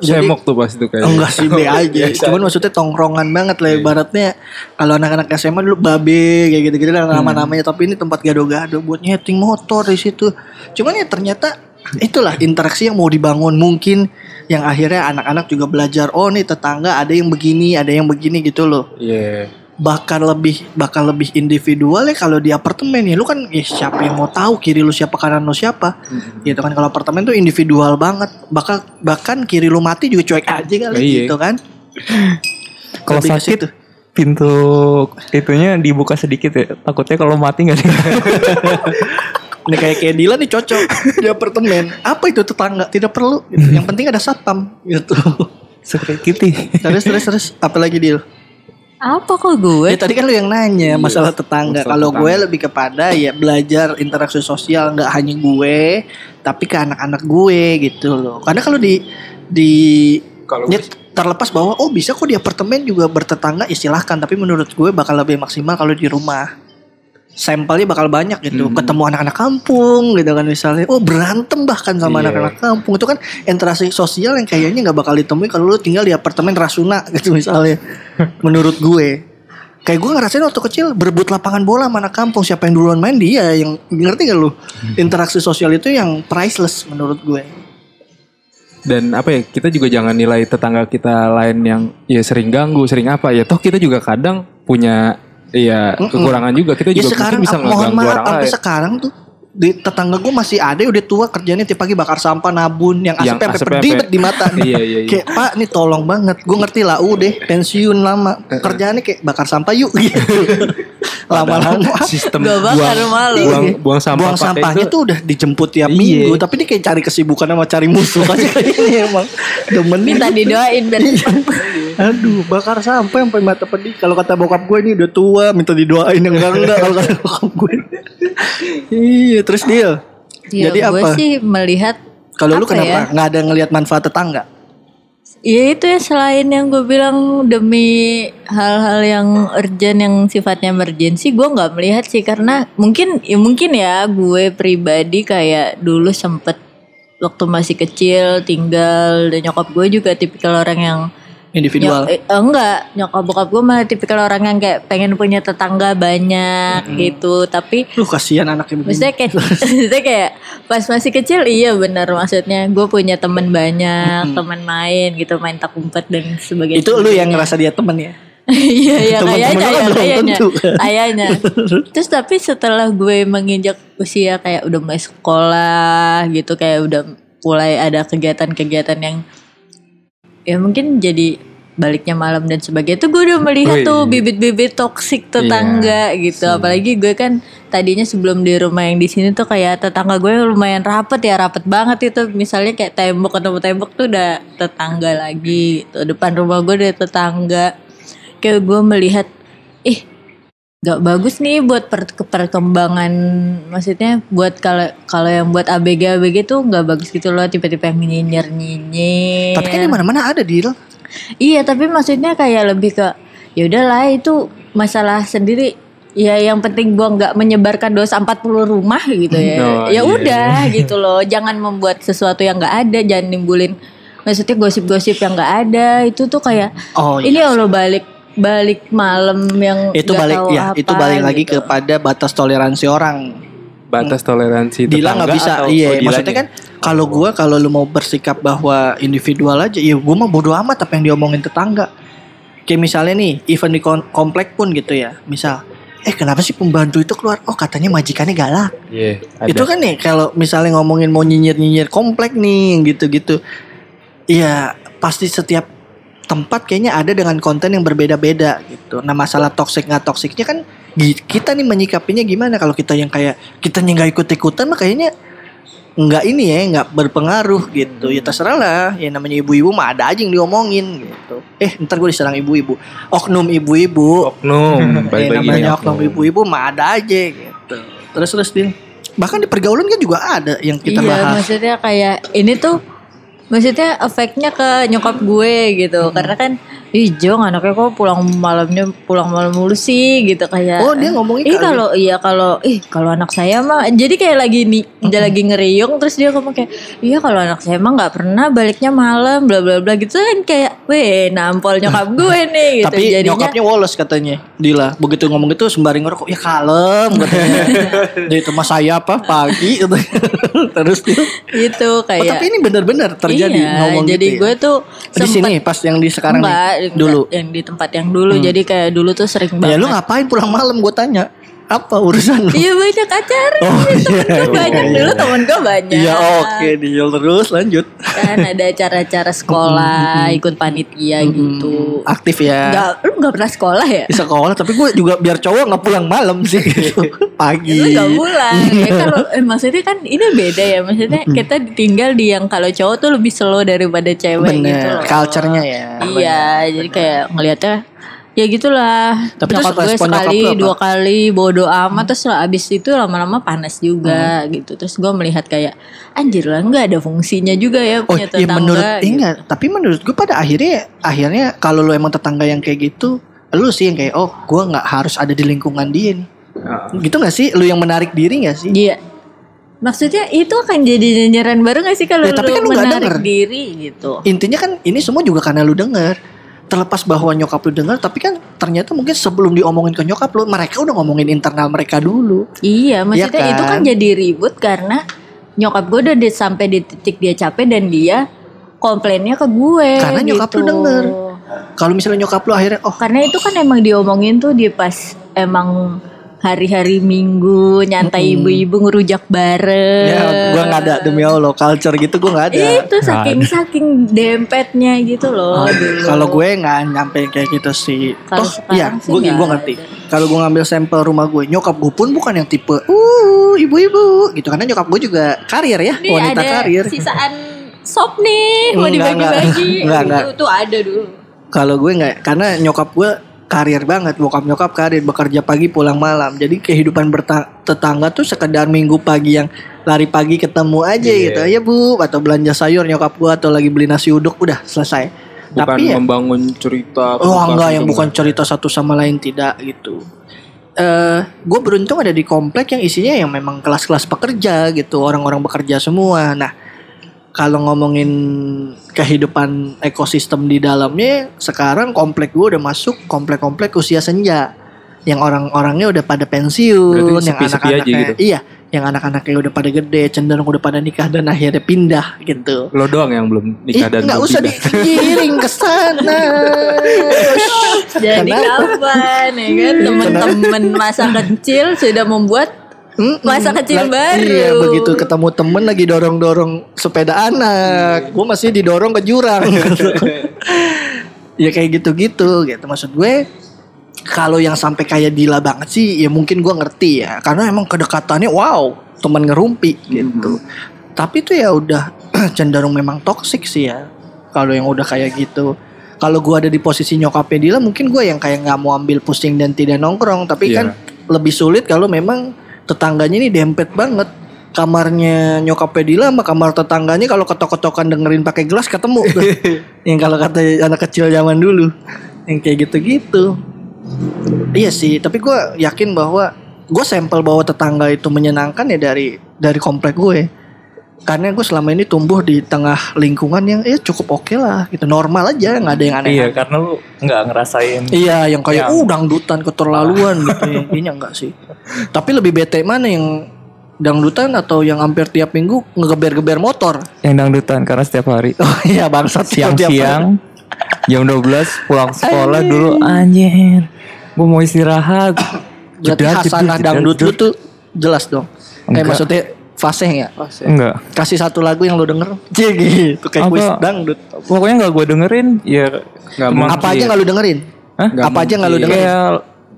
Semok tuh pas itu kayaknya. Enggak sih, be aja. Cuman maksudnya tongkrongan banget lah ibaratnya. Kalau anak-anak S M A dulu babe kayak gitu-gitu lah nama-namanya, tapi ini tempat gado-gado buat nyeting motor di situ. Cuman ya ternyata itulah interaksi yang mau dibangun mungkin yang akhirnya anak-anak juga belajar, oh nih tetangga ada yang begini, ada yang begini gitu loh. Iya. Yeah. Bakal lebih bakal lebih individual ya kalau di apartemen ya. Lu kan eh, siapa yang mau tahu kiri lu siapa, kanan lu siapa, mm-hmm. gitu kan. Kalau apartemen tuh individual banget, bakal bahkan kiri lu mati juga cuek aja kali, oh, iya. gitu kan. Kalau sakit pintu itunya dibuka sedikit ya, takutnya kalau mati nggak ada. Ini kayak kayak Dila nih cocok di apartemen. Apa itu tetangga tidak perlu, gitu. Yang penting ada satpam gitu. Sekiti. Terus terus terus apa lagi Dil? Apa kok gue? Ya tadi kan lu yang nanya yes. masalah tetangga. Kalau gue lebih kepada ya belajar interaksi sosial, nggak hanya gue, tapi ke anak-anak gue gitu loh. Karena kalau di di kalau ya, terlepas bahwa oh bisa kok di apartemen juga bertetangga, ya silahkan. Tapi menurut gue bakal lebih maksimal kalau di rumah. Sampelnya bakal banyak gitu, hmm. ketemu anak-anak kampung gitu kan misalnya, oh berantem bahkan sama yeah. anak-anak kampung, itu kan interaksi sosial yang kayaknya nggak bakal ditemui kalau lu tinggal di apartemen Rasuna gitu misalnya. Menurut gue, kayak gue ngerasain waktu kecil berebut lapangan bola sama anak kampung, siapa yang duluan main dia yang, ngerti nggak lu? Interaksi sosial itu yang priceless menurut gue. Dan apa ya, kita juga jangan nilai tetangga kita lain yang ya sering ganggu, sering apa ya, toh kita juga kadang punya iya kekurangan juga, kita ya juga sekarang, bisa mohon maaf sampai lain. Sekarang tuh di tetangga gue masih ada udah tua, kerjanya tiap pagi bakar sampah, nabun, yang asapnya pedih di mata. Iya, iya, iya. Kayak Pak nih tolong banget, gue ngerti lah udah pensiun lama, kerjaannya kayak bakar sampah yuk gitu. Lama-lama sistem buang, bakar, malu. buang buang sampah, buang sampahnya itu tuh udah dijemput tiap iya. minggu, tapi dia kayak cari kesibukan sama cari musuh aja kayaknya emang. Demenin tadi doain biar aduh bakar sampah sampai mata pedih. Kalau kata bokap gue ini udah tua, minta didoain yang enggak-enggak kalau kata bokap gue. Iya, terus deal. Ya, jadi gue apa? Gue sih melihat kalau lu kenapa ya? Nggak ada ngelihat manfaat tetangga? Ya itu ya, selain yang gue bilang demi hal-hal yang urgent yang sifatnya emergency, gue nggak melihat sih karena mungkin ya mungkin ya gue pribadi kayak dulu sempet waktu masih kecil tinggal, dan nyokap gue juga tipikal orang yang individual. Nyok, eh, enggak, nyokap bokap gue mah tipikal orang yang kayak pengen punya tetangga banyak mm-hmm. gitu, tapi lu kasihan anaknya begini. Maksudnya kayak, maksudnya kayak pas masih kecil iya benar, maksudnya gue punya teman banyak, mm-hmm. teman main gitu, main tak umpet dan sebagainya. Itu lu yang ngerasa dia teman ya? Iya ya, kayaknya kayaknya kayaknya. Terus tapi setelah gue menginjak usia kayak udah mulai sekolah gitu, kayak udah mulai ada kegiatan-kegiatan yang ya mungkin jadi baliknya malam dan sebagainya, itu gue udah melihat Wih. tuh bibit-bibit toksik tetangga yeah. gitu. Apalagi gue kan tadinya sebelum di rumah yang di sini tuh kayak tetangga gue lumayan rapet ya, rapet banget itu. Misalnya kayak tembok ketemu tembok tuh udah tetangga lagi gitu. Depan rumah gue udah tetangga. Kayak gue melihat ih eh, gak bagus nih buat per- perkembangan, maksudnya buat kalau kalau yang buat A B G-A B G tuh gak bagus gitu loh, tipe-tipe yang nyinyir-nyinyir. Tapi kan di mana-mana ada Dil. Iya, tapi maksudnya kayak lebih ke ya udahlah itu masalah sendiri. Ya yang penting gua gak menyebarkan dosa empat puluh rumah gitu ya. No, ya udah yeah. gitu loh. Jangan membuat sesuatu yang gak ada, jangan nimbulin maksudnya gosip-gosip yang gak ada. Itu tuh kayak oh, ini yes. lo balik balik malam yang itu balik ya apa, itu balik gitu. Lagi kepada batas toleransi orang, batas toleransi Dila nggak bisa atau iya atau maksudnya kan kalau gue kalau lu mau bersikap bahwa individual aja ya gue mah bodo amat apa yang diomongin tetangga. Kayak misalnya nih event di komplek pun gitu ya, misal eh kenapa sih pembantu itu keluar? Oh katanya majikannya galak. Yeah, itu kan nih kalau misalnya ngomongin mau nyinyir-nyinyir komplek nih gitu-gitu, ya pasti setiap tempat kayaknya ada dengan konten yang berbeda-beda gitu. Nah masalah toksik nggak toksiknya kan kita nih menyikapinya gimana. Kalau kita yang kayak kita yang nggak ikut-ikutan mah kayaknya nggak ini ya, nggak berpengaruh gitu. Ya terserah lah. Ya namanya ibu-ibu mah ada aja yang diomongin gitu. Eh ntar gue diserang ibu-ibu. Oknum ibu-ibu. Oknum. Ya namanya oknum ibu-ibu mah ada aja gitu. Terus terus Din. Bahkan di pergaulan kan juga ada yang kita iya, bahas. Iya maksudnya kayak ini tuh. Maksudnya efeknya ke nyokap gue gitu. Hmm. Karena kan ih Jong anaknya kok pulang malamnya pulang malam mulu sih gitu kayak. Oh dia ngomongin ih kalau iya kalau ih kalau anak saya mah jadi kayak lagi nih mm-hmm. dia lagi ngeriung terus dia ngomong kayak iya kalau anak saya mah nggak pernah baliknya malam bla bla bla gitu kan kayak weh nampol nyokap gue nih gitu. Tapi jadinya, nyokapnya woles katanya Dila begitu ngomong gitu sembari ngerokok ya kalem katanya. Jadi teman saya apa pagi terus dia itu kayak. Oh, tapi ini benar-benar terjadi iya, ngomong jadi gitu. Jadi gue tuh ya? Di sini pas yang di sekarang nih. Dulu yang di tempat yang dulu hmm. jadi kayak dulu tuh sering banget. Ya lu ngapain pulang malam gue tanya. Apa urusan lu? Iya banyak acara. Oh, temen iya, gue iya, banyak iya. Dulu temen gue banyak. Iya oke okay. Deal terus lanjut. Kan ada acara-acara sekolah mm-hmm. ikut panitia mm-hmm. gitu. Aktif ya. Gak, lu gak pernah sekolah ya? Di sekolah tapi gue juga biar cowok gak pulang malam sih gitu. Pagi lu gak pulang ya kan eh, maksudnya kan ini beda ya. Maksudnya mm-hmm. kita tinggal di yang kalau cowok tuh lebih slow daripada cewek. Bener. Gitu loh. Culture-nya ya. Iya bener. Jadi kayak ngeliatnya ya gitulah. Tapi nyokap gue sekali dua kali bodo amat hmm. terus lah abis itu lama-lama panas juga hmm. gitu. Terus gue melihat kayak anjir lah nggak ada fungsinya juga ya punya oh, tetangga. Oh ya menurut gitu. Enggak. Tapi menurut gue pada akhirnya akhirnya kalau lo emang tetangga yang kayak gitu, lo sih yang kayak oh gue nggak harus ada di lingkungan dia nih. Hmm. Gitu nggak sih? Lo yang menarik diri nggak sih? Iya. Maksudnya itu akan jadi nyanyiran baru nggak sih kalau ya, lo menarik diri gitu? Intinya kan ini semua juga karena lo denger. Terlepas bahwa nyokap lu dengar, tapi kan ternyata mungkin sebelum diomongin ke nyokap lu, mereka udah ngomongin internal mereka dulu. Iya, maksudnya ya kan? Itu kan jadi ribut karena nyokap gue udah di, sampai di titik dia capek dan dia komplainnya ke gue. Karena gitu. Nyokap lu dengar. Kalau misalnya nyokap lu akhirnya, oh. Karena itu kan emang diomongin tuh di pas emang hari-hari Minggu nyantai mm-hmm. ibu-ibu ngerujak bareng. Ya, gue nggak ada demi Allah culture gitu gue nggak ada. Itu saking-saking dempetnya gitu loh. Kalau gue nggak nyampe kayak gitu sih. Kalo toh, ya gue gue ngerti. Kalau gue ngambil sampel rumah gue, nyokap gue pun bukan yang tipe, uh ibu-ibu gitu karena nyokap gue juga karir ya ini wanita ada karir. Sisaan sop nih mau dibagi-bagi. Itu tuh ada dulu. Kalau gue nggak, karena nyokap gue karir banget, bokap-nyokap karir, bekerja pagi pulang malam. Jadi kehidupan bertetangga tuh sekedar minggu pagi yang lari pagi ketemu aja yeah. gitu. Ya bu, atau belanja sayur nyokap gua atau lagi beli nasi uduk, udah selesai. Bukan tapi membangun ya, cerita. Oh enggak, yang bukan cerita satu sama lain tidak gitu. Uh, gue beruntung ada di komplek yang isinya yang memang kelas-kelas pekerja gitu, orang-orang bekerja semua. Nah, kalau ngomongin kehidupan ekosistem di dalamnya, sekarang komplek gue udah masuk komplek-komplek usia senja, yang orang-orangnya udah pada pensiun, yang anak-anaknya gitu. Iya, yang anak-anaknya udah pada gede, cenderung udah pada nikah dan akhirnya pindah gitu. Lo doang yang belum nikah eh, dan nggak usah digiring ke sana. Jadi kapan ya kan temen-temen masa kecil sudah membuat Mm-mm. masa kecil L- baru. Iya, begitu ketemu temen lagi dorong-dorong sepeda anak, mm. gue masih didorong ke jurang. Gitu. Ya kayak gitu-gitu, gitu maksud gue. Kalau yang sampai kayak Dila banget sih, ya mungkin gue ngerti ya, karena emang kedekatannya wow, teman ngerumpi gitu. Mm-hmm. Tapi itu ya udah cenderung memang toksik sih ya, kalau yang udah kayak gitu. Kalau gue ada di posisi nyokapnya Dila, mungkin gue yang kayak nggak mau ambil pusing dan tidak nongkrong. Tapi yeah. kan lebih sulit kalau memang tetangganya ini dempet banget. Kamarnya nyokap Dila sama kamar tetangganya kalau ketok-ketokan dengerin pakai gelas ketemu tuh. Yang kalau kata anak kecil zaman dulu yang kayak gitu-gitu. Iya sih, tapi gue yakin bahwa gue sampel bahwa tetangga itu menyenangkan ya dari dari komplek gue. Karena gue selama ini tumbuh di tengah lingkungan yang ya cukup oke okay lah gitu, normal aja, nggak ada yang aneh. Iya, karena lu nggak ngerasain. Iya, yang kayak yang... uh dangdutan keterlaluan gitu, intinya enggak sih. Tapi lebih bete mana yang dangdutan atau yang hampir tiap minggu ngegeber-geber motor? Yang dangdutan karena setiap hari. Oh iya bangsat siang-siang jam dua belas pulang sekolah anjir. Dulu anjir. Gue mau istirahat. Berarti khasanah dangdut lu tuh jelas dong. Kayak eh, maksudnya fase enggak? Fase. Enggak. Kasih satu lagu yang lo denger. Cie gitu kayak kuis dangdut. Pokoknya enggak gue dengerin. Ya enggak mau. Apa aja enggak lo dengerin? Hah? Apa aja enggak lo dengerin? Ya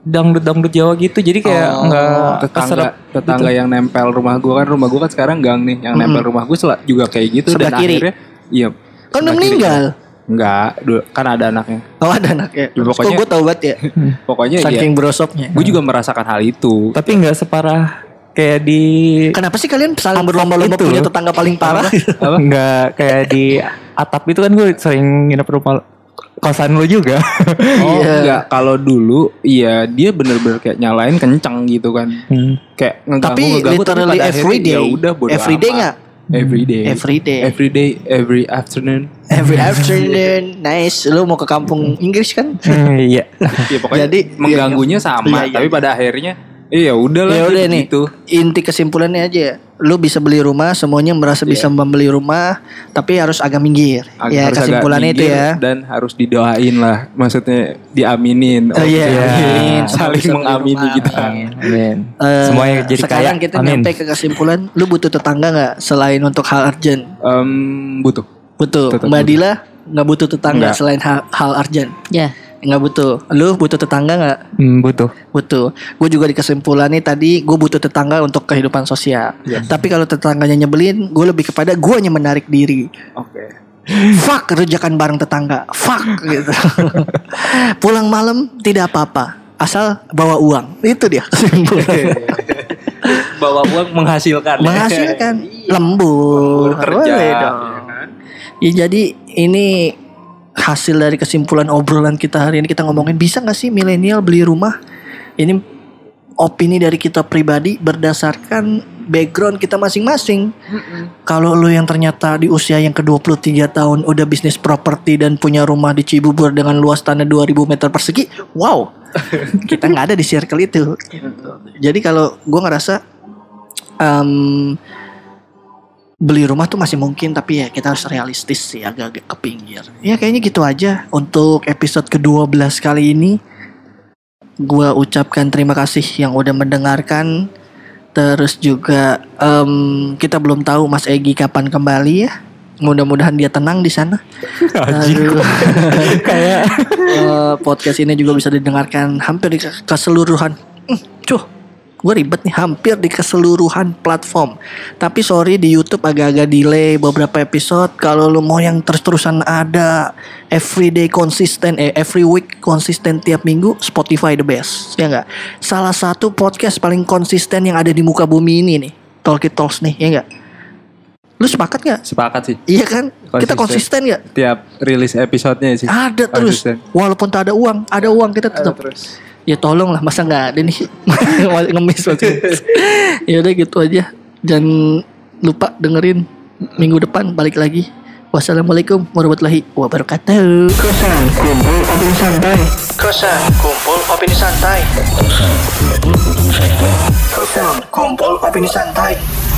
dangdut-dangdut Jawa gitu. Jadi kayak oh, enggak tetangga tetangga gitu. Yang nempel rumah gue kan rumah gue kan sekarang gang nih. Yang mm-hmm. nempel rumah gue juga kayak gitu sebelah dan kiri. Akhirnya iya. Kan udah meninggal. Enggak, kan ada anaknya. Oh ada anaknya. Ya, pokoknya gue tahu banget ya. Pokoknya saking brosopnya. Gue juga merasakan hal itu. Tapi enggak separah kayak di kenapa sih kalian saling berlomba-lomba punya tetangga paling parah? Enggak, kayak di atap itu kan gue sering nginep rumah kosan lu juga. Oh yeah. Enggak, kalau dulu iya dia bener-bener kayak nyalain kencang gitu kan. Hmm. Kayak ngeganggu tapi ngeganggu, literally tapi every day. Udah every day enggak? Every day. Every day. Every day, every afternoon. Every afternoon. Nice. Lu mau ke kampung Inggris kan? Iya. Ya pokoknya jadi mengganggunya iya, sama, iya, iya, tapi iya. pada akhirnya iya udahlah ya udah nih. Inti kesimpulannya aja, lu bisa beli rumah, semuanya merasa yeah. bisa membeli rumah, tapi harus agak minggir. Ag- ya kesimpulannya itu ya. Dan harus didoain lah, maksudnya diaminin. Oh uh, iya. Yeah. Yeah. Yeah. Saling mengamini kita. Amin. Uh, semuanya jadi sekarang kaya. Kita nyampe ke kesimpulan, lu butuh tetangga nggak selain untuk hal urgent? Um, butuh. Butuh. Tetap Mbak Dila nggak butuh tetangga enggak. selain hal, hal urgent. Ya. Yeah. Nggak butuh. Lu butuh tetangga nggak? Hmm, butuh. Butuh. Gue juga di kesimpulan nih tadi gue butuh tetangga untuk kehidupan sosial. Yes. Tapi kalau tetangganya nyebelin, gue lebih kepada gue hanya menarik diri. Oke. Okay. Fuck rujakan bareng tetangga. Fuck gitu. Pulang malam tidak apa-apa asal bawa uang. Itu dia kesimpulan. Bawa uang menghasilkan. Menghasilkan. Lembur. Lembur kerja. Ya, kan? Ya, jadi ini hasil dari kesimpulan obrolan kita hari ini, kita ngomongin bisa gak sih milenial beli rumah. Ini opini dari kita pribadi berdasarkan background kita masing-masing. Mm-hmm. Kalau lu yang ternyata di usia yang ke dua puluh tiga tahun udah bisnis properti dan punya rumah di Cibubur dengan luas tanah dua ribu meter persegi, wow. Kita gak ada di circle itu. Jadi kalau gue ngerasa um, beli rumah tuh masih mungkin, tapi ya kita harus realistis sih, agak-agak ke pinggir. Ya kayaknya gitu aja untuk episode kedua belas kali ini. Gua ucapkan terima kasih yang udah mendengarkan. Terus juga um, kita belum tahu Mas Egi kapan kembali ya. Mudah-mudahan dia tenang di sana. Kayak uh, podcast ini juga bisa didengarkan hampir di keseluruhan. Cuh. Gue ribet nih, hampir di keseluruhan platform. Tapi sorry di YouTube agak-agak delay beberapa episode. Kalau lo mau yang terus-terusan ada everyday konsisten, eh every week konsisten tiap minggu, Spotify the best. Ya enggak? Salah satu podcast paling konsisten yang ada di muka bumi ini nih, Talkie Talks nih, ya enggak? Lu sepakat gak? Sepakat sih. Iya kan? Konsisten. Kita konsisten gak? Tiap rilis episodenya sih ada terus. Konsisten. Walaupun tak ada uang, ada uang kita tetap. Ada terus. Ya tolong lah, masa gak ada nih. Ngemis maksudnya. Ya udah gitu aja. Jangan lupa dengerin minggu depan balik lagi. Wassalamualaikum warahmatullahi wabarakatuh. Kosan kumpul opini santai. Kosan kumpul opini santai. Kosan kumpul opini santai.